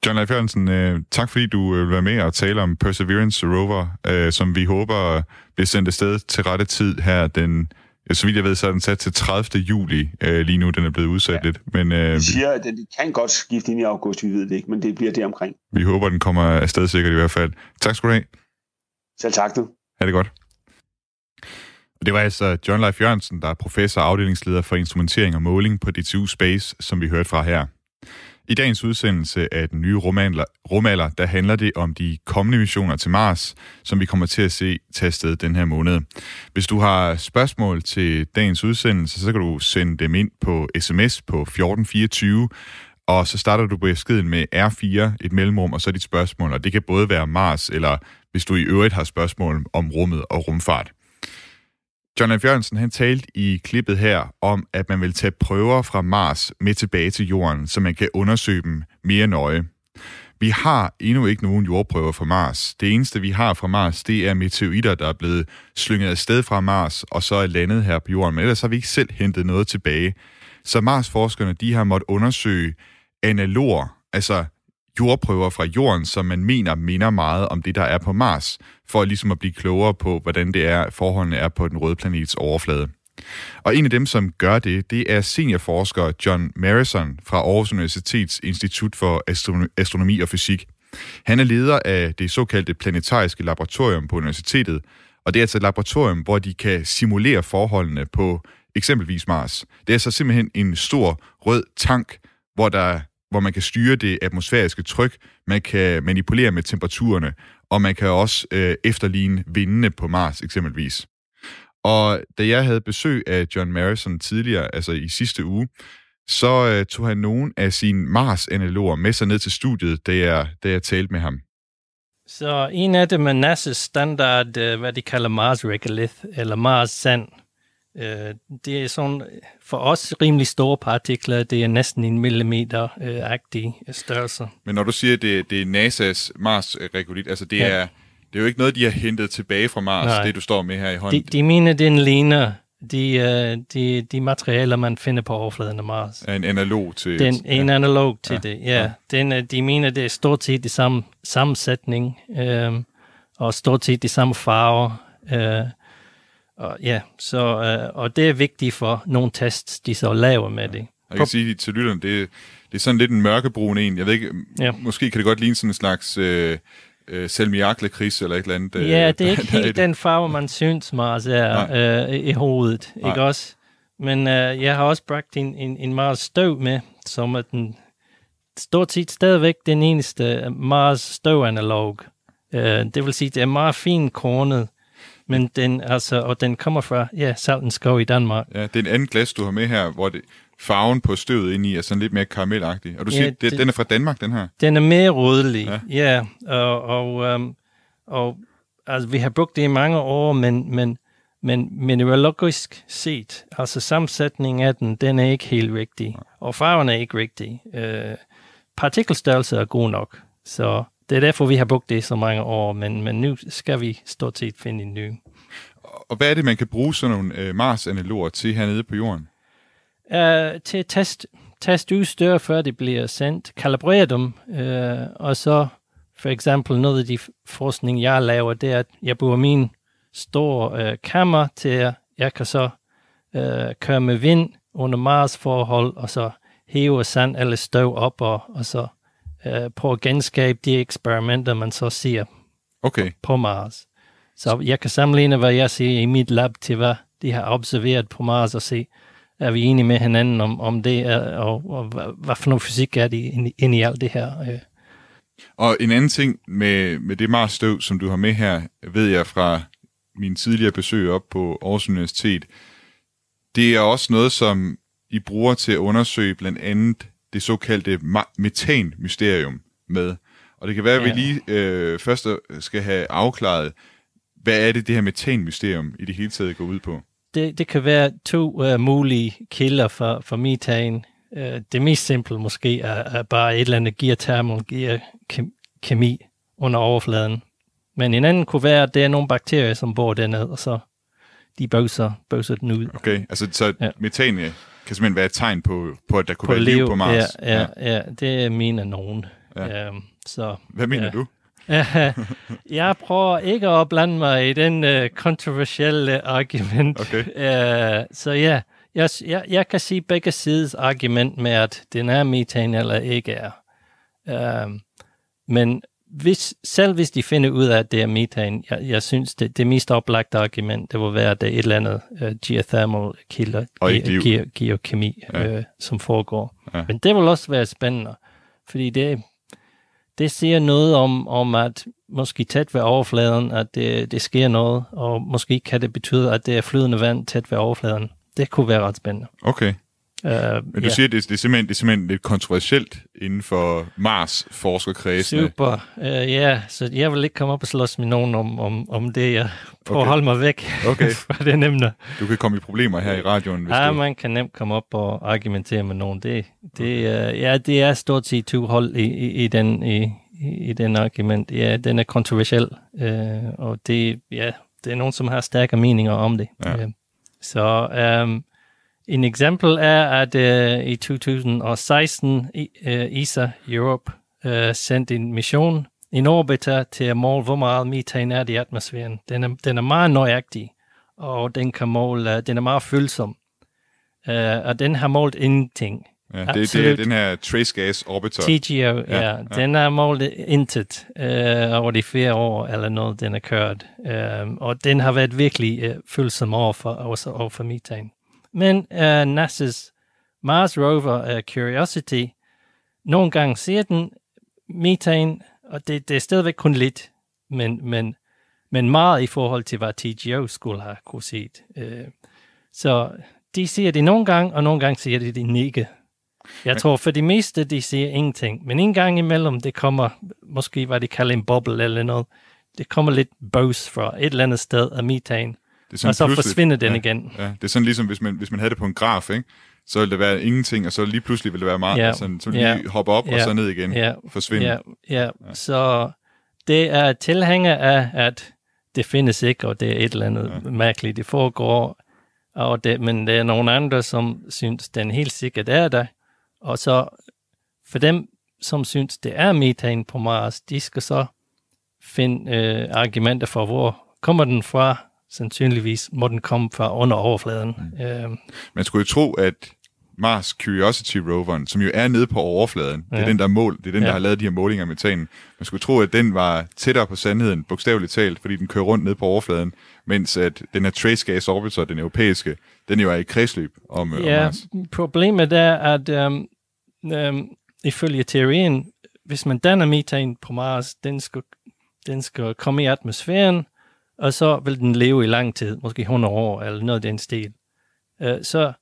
John Leif Jørgensen, tak fordi du vil være med og tale om Perseverance Rover, som vi håber bliver sendt afsted til rette tid her. Den, så vidt jeg ved, så er den sat til tredivte juli lige nu, den er blevet udsat ja. lidt. Men, de siger, at den kan godt skifte ind i august, vi ved det ikke, men det bliver det omkring. Vi håber, den kommer afsted sikkert i hvert fald. Tak skal du have. Selv tak du. Ha' det godt. Det var altså John Leif Jørgensen, der er professor og afdelingsleder for instrumentering og måling på D T U Space, som vi hørte fra her. I dagens udsendelse af den nye rumalder, der handler det om de kommende missioner til Mars, som vi kommer til at se tage afsted den her måned. Hvis du har spørgsmål til dagens udsendelse, så kan du sende dem ind på sms på fjorten fireogtyve, og så starter du beskeden med R fire, et mellemrum, og så dit spørgsmål, og det kan både være Mars, eller hvis du i øvrigt har spørgsmål om rummet og rumfart. John Leif Jørgensen, han talte i klippet her om, at man vil tage prøver fra Mars med tilbage til jorden, så man kan undersøge dem mere nøje. Vi har endnu ikke nogen jordprøver fra Mars. Det eneste, vi har fra Mars, det er meteoritter, der er blevet slynget afsted fra Mars, og så er landet her på jorden. Men ellers har vi ikke selv hentet noget tilbage. Så Mars-forskerne, de har måttet undersøge analoger, altså jordprøver fra jorden, som man mener minder meget om det, der er på Mars, for ligesom at blive klogere på, hvordan det er, forholdene er på den røde planets overflade. Og en af dem, som gør det, det er seniorforsker Jon Merrison fra Aarhus Universitets Institut for Astronomi, Astronomi og Fysik. Han er leder af det såkaldte planetariske laboratorium på universitetet, og det er altså et laboratorium, hvor de kan simulere forholdene på eksempelvis Mars. Det er så simpelthen en stor rød tank, hvor der hvor man kan styre det atmosfæriske tryk, man kan manipulere med temperaturerne, og man kan også øh, efterligne vindene på Mars eksempelvis. Og da jeg havde besøg af Jon Merrison tidligere, altså i sidste uge, så øh, tog han nogle af sine Mars-analoger med sig ned til studiet, da jeg, da jeg talte med ham. Så en af dem er N A S A's standard, øh, hvad de kalder Mars-regolith, eller Mars-sand. Det er sådan for os rimelig store partikler, det er næsten en millimeter-agtig størrelse. Men når du siger, at det, det er N A S A's Mars-regolith, altså det, ja. er, Det er jo ikke noget, de har hentet tilbage fra Mars, nej, det du står med her i hånden. De, de mener, den ligner de, de, de materialer, man finder på overfladen af Mars. En analog til den, et, en ja. analog til ja. det, ja. ja. Den, de mener, det er stort set de samme sammensætning, øh, og stort set de samme farver. Øh, og, ja. så, øh, og det er vigtigt for nogle tests, de så laver med ja. det. Jeg kan sige til lytterne, det, det er sådan lidt en mørkebrun en. Jeg ved ikke, ja. måske kan det godt ligne sådan en slags... Øh, Øh, Selmiakle-kris eller et eller andet. Øh, ja, det er ikke helt den farve, man synes Mars er øh, i hovedet, nej, ikke også? Men øh, jeg har også bragt en, en, en Mars støv med, som er den stort set stadigvæk den eneste Mars støv-analog. Øh, det vil sige, det er meget finkornet, men den, altså, og den kommer fra ja, Saltenskov i Danmark. Ja, det er en anden glas, du har med her, hvor det... farven på støvet indeni er sådan lidt mere karamelagtig. Og du siger, ja, det, den er fra Danmark, den her? Den er mere rødlig, ja. ja. Og, og, um, og altså, vi har brugt det i mange år, men, men, men mineralogisk set, altså sammensætningen af den, den er ikke helt rigtig. Ja. Og farven er ikke rigtig. Øh, partikelstørrelse er god nok. Så det er derfor, vi har brugt det i så mange år, men, men nu skal vi stort set finde en ny. Og hvad er det, man kan bruge sådan nogle øh, Mars-analoger til hernede på jorden? Uh, til test, testudstyr, før det bliver sendt, kalibrere dem, uh, og så for eksempel noget af de forskning, jeg laver, det er, at jeg bruger min store uh, kammer til, at jeg kan så uh, køre med vind under Mars forhold, og så hæve sand eller støv op, og, og så uh, prøve at genskabe de eksperimenter, man så ser okay. på, på Mars. Så jeg kan sammenligne, hvad jeg ser i mit lab, til hvad de har observeret på Mars, og se, er vi enige med hinanden om, om det, er, og, og, og hvad for noget fysik er det inde, inde i alt det her. Øh. Og en anden ting med, med det Mars-støv, som du har med her, ved jeg fra mine tidligere besøg op på Aarhus Universitet, det er også noget, som I bruger til at undersøge blandt andet det såkaldte metan-mysterium med. Og det kan være, at vi ja. lige øh, først skal have afklaret, hvad er det, det her metan-mysterium i det hele taget går ud på? Det, det kan være to uh, mulige kilder for, for metan. Uh, det mest simple måske er, er bare et eller andet geotermal, geokemi under overfladen. Men en anden kunne være, at der er nogle bakterier, som bor dernede, og så de bøser, bøser den ud. Okay, altså så ja. metan kan simpelthen være et tegn på, på at der kunne på være liv, liv på Mars? Ja, ja, ja. ja det mener nogen. Ja. Um, så, Hvad mener ja. du? Jeg prøver ikke at blande mig i den øh, kontroversielle argument. Okay. Æh, så ja, jeg, jeg, jeg kan sige begge sides argument med, at den er metan eller ikke er. Æh, men hvis, selv hvis de finder ud af, at det er metan, jeg, jeg synes, det, det mest oplagte argument, det vil være, at det er et eller andet øh, geothermal kilder, ge, ge, geokemi, ja. øh, som foregår. Ja. Men det vil også være spændende, fordi det Det siger noget om, om at måske tæt ved overfladen, at det, det sker noget, og måske kan det betyde, at det er flydende vand tæt ved overfladen. Det kunne være ret spændende. Okay. Uh, Men du ja. siger, at det, det, er simpelthen, det er simpelthen lidt kontroversielt inden for Mars-forskerkredsen. Super. Ja, uh, yeah. Så jeg vil ikke komme op og slås med nogen om, om, om det. Jeg prøver okay. at holde mig væk okay. fra det emne. Du kan komme i problemer her i radioen. Ja, uh, du... man kan nemt komme op og argumentere med nogen. Det, det, okay. uh, ja, det er stort set to hold i, i, i, den, i, i den argument. Ja, den er kontroversiel, uh, og det, ja, det er nogen, som har stærke meninger om det. Ja. Uh, så... Um, En eksempel er, at uh, i to tusind og seksten uh, E S A Europe uh, sendte en mission, en orbiter, til at måle, hvor meget metan er i atmosfæren. Den er, den er meget nøjagtig, og den kan måle, uh, den er meget følsom. Uh, og den har målt ingenting. Ja, det, det er den her Trace Gas Orbiter. T G O, ja. ja, ja. Den har målt intet uh, over de fire år, eller noget, den er kørt. Uh, og den har været virkelig uh, følsom over for, også over for metan. Men uh, NASA's Mars rover uh, Curiosity, nogle gange ser den metan, og det, det er stadigvæk kun lidt, men, men, men meget i forhold til, hvad T G O skulle have kunne set. Uh, så de ser det nogle gange, og nogle gange ser de det ikke. Jeg tror for det meste, de ser ingenting, men en gang imellem, det kommer, måske hvad de kalder en boble eller noget, det kommer lidt bøs fra et eller andet sted af metan. Og så forsvinder den ja, igen. Ja, det er sådan ligesom, hvis man, hvis man havde det på en graf, ikke? Så ville det være ingenting, og så lige pludselig ville det være meget. Yeah. Sådan, så ville yeah. lige hoppe op, yeah. og så ned igen. Yeah. Forsvinde. Yeah. Yeah. Ja. Så det er tilhænger af, at det findes ikke, og det er et eller andet ja. mærkeligt, det foregår. Og det, men der er nogle andre, som synes, den helt sikkert er der. Og så for dem, som synes, det er metan på Mars, de skal så finde øh, argumenter for, hvor kommer den fra? Sandsynligvis må den komme fra under overfladen. Mm. Øh. Man skulle jo tro, at Mars Curiosity roveren, som jo er nede på overfladen, ja. det er den, der, mål, det er den, der ja. har lavet de her målinger af metanen. Man skulle tro, at den var tættere på sandheden, bogstaveligt talt, fordi den kører rundt nede på overfladen, mens at den her Trace Gas Orbiter, den europæiske, den jo er i kredsløb om, ja, om Mars. Problemet er, at øhm, øhm, ifølge teorien, hvis man danner metan på Mars, den skal, den skal komme i atmosfæren, og så vil den leve i lang tid, måske hundrede år eller noget af den stil. Øh, så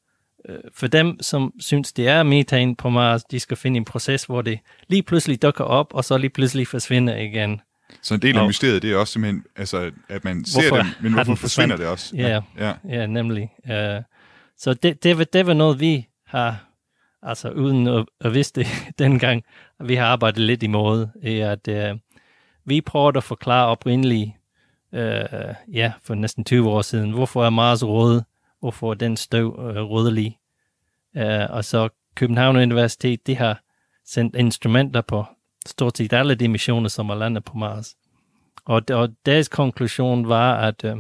for dem, som synes, det er metan på Mars, de skal finde en proces, hvor det lige pludselig dukker op, og så lige pludselig forsvinder igen. Så en del af og, mysteriet, det er også simpelthen, altså, at man ser det, men hvorfor forsvinder det også? Ja, ja. ja nemlig. Uh, så det, det, var, det var noget, vi har, altså uden at, at vidste det dengang, vi har arbejdet lidt imod, er, at uh, vi prøvede at forklare oprindeligt, uh, ja, for næsten tyve år siden, hvorfor er Mars rød? Hvorfor den støv øh, rødlig. Øh, og så Københavns Universitet, de har sendt instrumenter på stort set alle de missioner, som er landet på Mars. Og, og deres konklusion var, at øh,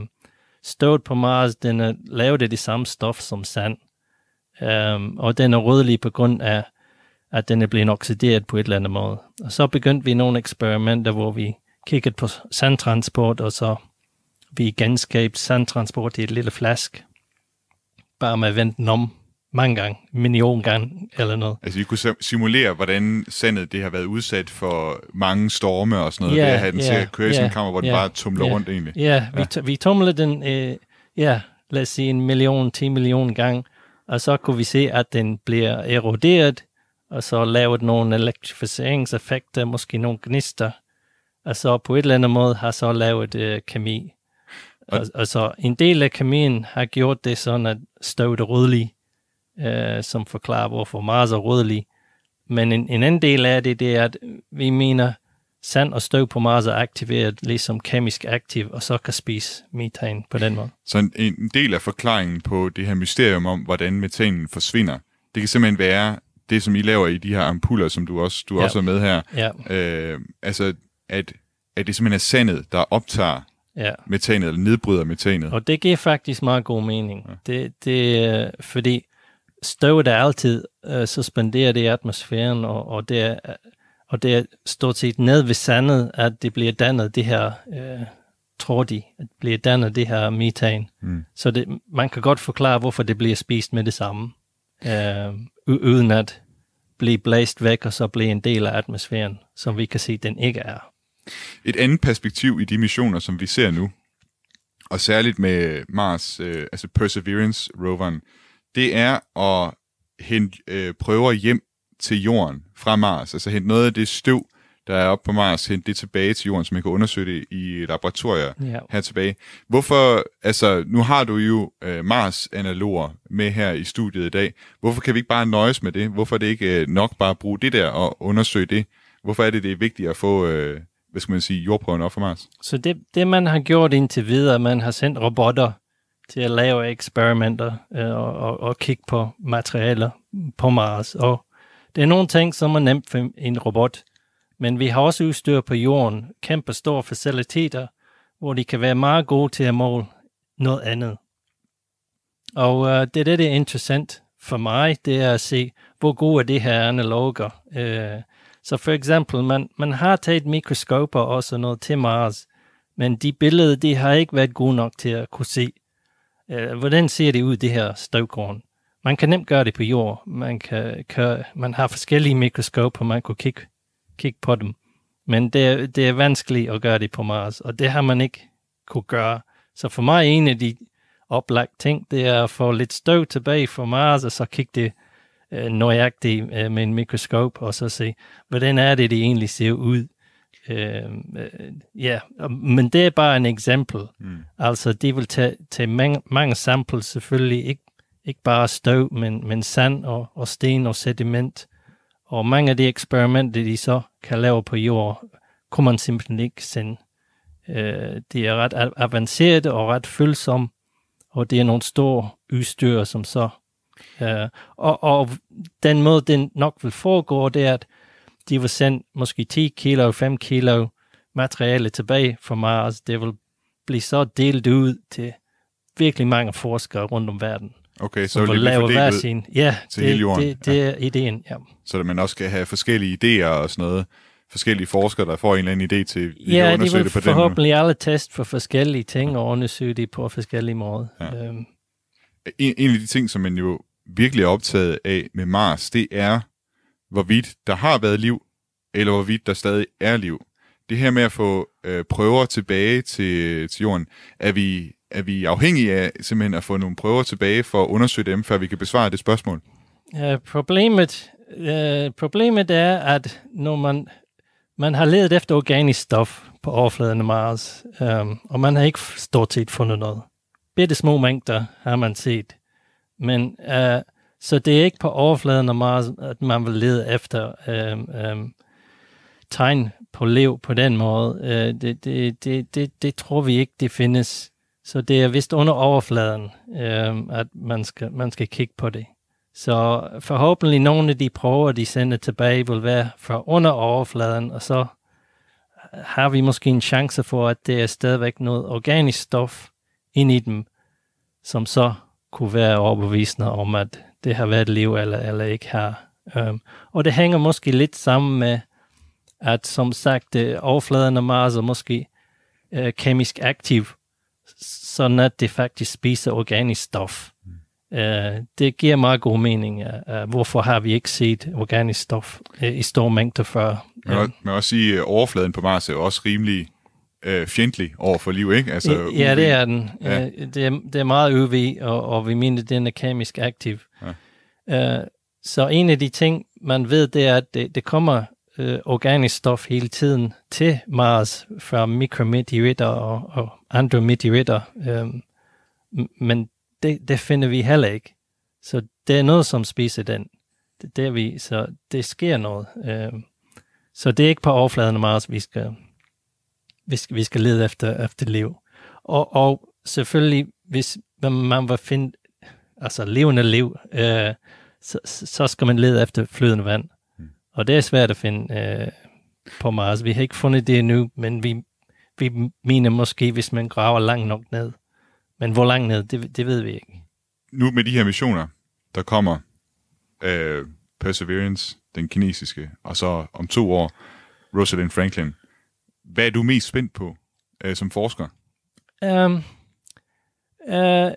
støvet på Mars, den er lavet af det samme stof som sand. Øh, og den er rødlig på grund af, at den er blevet oxideret på et eller andet måde. Og så begyndte vi nogle eksperimenter, hvor vi kiggede på sandtransport, og så vi genskabte sandtransport i et lille flask. Bare med at vente den om mange gange, million gange eller noget. Altså, I kunne simulere, hvordan sandet det har været udsat for mange storme og sådan noget, yeah, ved at have den yeah, til at køre i yeah, sin kammer, hvor yeah, den bare tumler yeah, rundt egentlig. Yeah, ja, vi, t- vi tumlede den, øh, ja, lad os sige en million, ti million gange, og så kunne vi se, at den bliver eroderet, og så lavet nogle elektrificeringseffekter, måske nogle gnister, og så på et eller andet måde har så lavet øh, kemi. Og, og så en del af kemien har gjort det sådan, at støvet er rødlig, øh, som forklarer, hvorfor Mars er rødlig. Men en, en anden del af det, det er, at vi mener, sand og støv på Mars er aktiveret, ligesom kemisk aktiv, og så kan spise metan på den måde. Så en, en del af forklaringen på det her mysterium om, hvordan metanen forsvinder, det kan simpelthen være det, som I laver i de her ampuller, som du også, du ja. også er med her. Ja. Øh, altså, at, at det simpelthen er sandet, der optager Ja. metanet, eller nedbryder metanet. Og det giver faktisk meget god mening. Ja. Det, det, fordi støvet er altid øh, suspenderet i atmosfæren, og, og, det er, og det er stort set ned ved sandet, at det bliver dannet det her, øh, tror de, at det bliver dannet det her metan. Mm. Så det, man kan godt forklare, hvorfor det bliver spist med det samme, øh, uden at blive blæst væk, og så blive en del af atmosfæren, som vi kan se, den ikke er. Et andet perspektiv i de missioner, som vi ser nu, og særligt med Mars, øh, altså Perseverance-roveren, det er at hente øh, prøver hjem til jorden fra Mars. Altså hente noget af det støv, der er oppe på Mars, hente det tilbage til jorden, så man kan undersøge det i laboratorier ja. her tilbage. Hvorfor, altså nu har du jo øh, Mars-analoger med her i studiet i dag. Hvorfor kan vi ikke bare nøjes med det? Hvorfor er det ikke øh, nok bare at bruge det der og undersøge det? Hvorfor er det, det er vigtigt at få... Øh, hvad skal man sige, jordprøven op for Mars? Så det, det, man har gjort indtil videre, man har sendt robotter til at lave eksperimenter øh, og, og, og kigge på materialer på Mars. Og det er nogle ting, som er nemt for en robot, men vi har også udstyr på jorden, kæmpe store faciliteter, hvor de kan være meget gode til at måle noget andet. Og øh, det er det, der er interessant for mig, det er at se, hvor gode er det her analoger. Øh, Så for eksempel, man, man har taget mikroskoper og sådan noget til Mars, men de billeder, de har ikke været gode nok til at kunne se, øh, hvordan ser det ud, det her støvkorn. Man kan nemt gøre det på jord. Man, kan, kan, man har forskellige mikroskoper, man kan kigge, kigge på dem. Men det, det er vanskeligt at gøre det på Mars, og det har man ikke kunne gøre. Så for mig, en af de oplagte ting, det er at få lidt støv tilbage fra Mars, og så kigge det nøjagtigt med en mikroskop, og så se, hvordan er det, det egentlig ser ud. Øh, ja, men det er bare en eksempel. Mm. Altså, de vil tage, tage mange, mange samples, selvfølgelig ikke, ikke bare støv, men, men sand og, og sten og sediment. Og mange af de eksperimenter, de så kan lave på jord, kunne man simpelthen ikke sende. Øh, det er ret avanceret og ret følsomt, og det er nogle store udstyr, som så... Øh, og, og den måde, den nok vil foregå, det er, at de vil sende måske ti kilo, fem kilo materiale tilbage fra Mars. Det vil blive så delt ud til virkelig mange forskere rundt om verden. Okay, så vil det blive fordelt ja, til det, hele jorden. Det, det ja. er ideen, ja. Så man også skal have forskellige idéer og sådan noget. Forskellige forskere, der får en eller anden idé til, ja, at undersøge de det på den måde. Ja, de vil forhåbentlig alle teste for forskellige ting og undersøge det på forskellige måder. Ja. Øhm. En, en af de ting, som man jo virkelig er optaget af med Mars, det er, hvorvidt der har været liv, eller hvorvidt der stadig er liv. Det her med at få øh, prøver tilbage til, til jorden, er vi, er vi afhængige af simpelthen at få nogle prøver tilbage for at undersøge dem, før vi kan besvare det spørgsmål? Uh, problemet, uh, problemet er, at når man, man har ledet efter organisk stof på overfladen af Mars, um, og man har ikke stort set fundet noget. Bitte små mængder har man set, men... Uh, Så det er ikke på overfladen af Mars, at man vil lede efter øhm, øhm, tegn på liv på den måde. Øh, det, det, det, det, det tror vi ikke, det findes. Så det er vist under overfladen, øhm, at man skal, man skal kigge på det. Så forhåbentlig nogle af de prøver, de sender tilbage, vil være fra under overfladen, og så har vi måske en chance for, at det er stadigvæk noget organisk stof ind i dem, som så kunne være overbevisende om, at det har været liv eller, eller ikke har. Um, og det hænger måske lidt sammen med, at som sagt, overfladen af Mars er måske uh, kemisk aktiv, sådan at det faktisk spiser organisk stof. Mm. Uh, det giver meget god mening. Uh, hvorfor har vi ikke set organisk stof uh, i store mængder før? Man kan um, også sige, at overfladen på Mars er også rimelig øh, fjendtlig over for liv, ikke? Altså, ja, U V. Det er den. Ja. Det, er, det er meget U V, og, og vi mener, den er kemisk aktiv. Ja. Uh, så en af de ting, man ved, det er, at det, det kommer uh, organisk stof hele tiden til Mars fra mikrometeoritter og, og andre meteoritter, um, men det, det finder vi heller ikke. Så det er noget, som spiser den. Det, det er vi, så det sker noget. Uh, så det er ikke på overfladen af Mars, vi skal... Vi skal, vi skal lede efter, efter liv. Og, og selvfølgelig, hvis man vil finde altså levende liv, øh, så, så skal man lede efter flydende vand. Mm. Og det er svært at finde øh, på Mars. Vi har ikke fundet det endnu, men vi, vi mener måske, hvis man graver langt nok ned. Men hvor langt ned, det, det ved vi ikke. Nu med de her missioner, der kommer øh, Perseverance, den kinesiske, og så om to år Rosalind Franklin. Hvad er du mest spændt på øh, som forsker? Um, uh,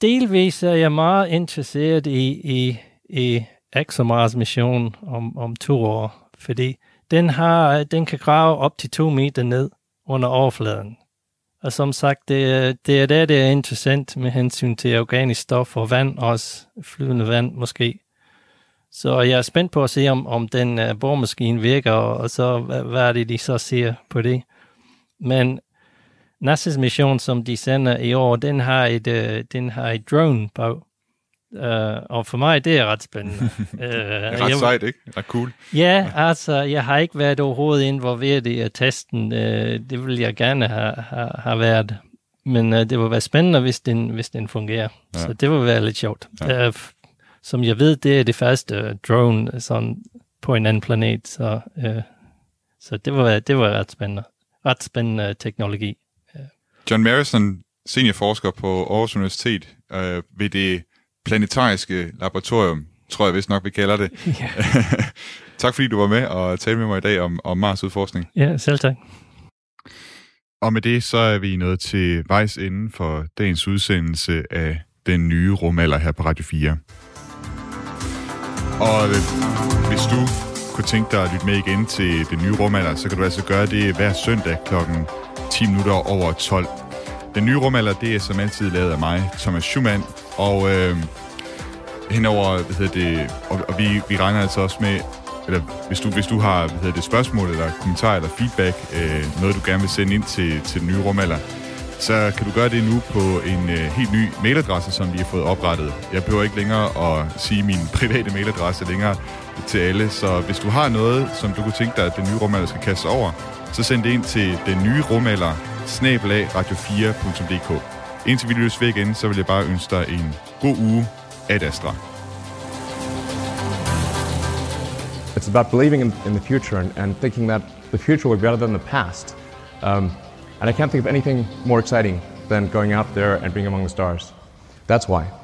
delvis er jeg meget interesseret i, i, i ExoMars mission om, om to år, fordi den, har, den kan grave op til to meter ned under overfladen. Og som sagt, det, det er der, det er interessant med hensyn til organisk stof og vand også, flydende vand måske. Så jeg er spændt på at se, om, om den uh, boremaskine virker, og, og så hvad, hvad er det, de så siger på det. Men NASA's mission, som de sender i år, den har et, uh, den har et drone på. Uh, og for mig, det er ret spændende. Uh, det er ret jeg, sejt, ikke? Ret cool. Ja, altså, jeg har ikke været overhovedet involveret i at testen. Uh, det ville jeg gerne have, have, have været. Men uh, det vil være spændende, hvis den, hvis den fungerer. Ja. Så det vil være lidt sjovt. Ja. Uh, Som jeg ved, det er det første drone sådan på en anden planet, så, øh, så det var, det var ret spændende, ret spændende teknologi. Jon Merrison, seniorforsker på Aarhus Universitet øh, ved det planetariske laboratorium, tror jeg vist nok, vi kalder det. Ja. Tak fordi du var med og talte med mig i dag om, om Mars udforskning. Ja, selv tak. Og med det, så er vi nået til vejs ende for dagens udsendelse af Den Nye Rumalder her på Radio fire. Og hvis du kunne tænke dig at lytte med igen til Den Nye Rumalder, så kan du altså gøre det hver søndag kl. ti minutter over tolv. Den Nye Rumalder, det er som altid lavet af mig, Thomas Schumann, og øh, henover, hvad hedder det, og, og vi, vi regner altså også med, eller hvis du, hvis du har, hvad hedder det, spørgsmål eller kommentarer eller feedback, øh, noget du gerne vil sende ind til, til Den Nye Rumalder, så kan du gøre det nu på en øh, helt ny mailadresse, som vi har fået oprettet. Jeg behøver ikke længere at sige min private mailadresse længere til alle, så hvis du har noget, som du kunne tænke dig, at den nye rumalder skal kaste over, så send det ind til den nye rumalder, snabel-a radio fire punktum d k. Indtil vi lyttes ved igen, så vil jeg bare ønske dig en god uge. Ad Astra. It's about believing in, in the future and, and thinking that the future will be better than the past. Um, and I can't think of anything more exciting than going out there and being among the stars. That's why.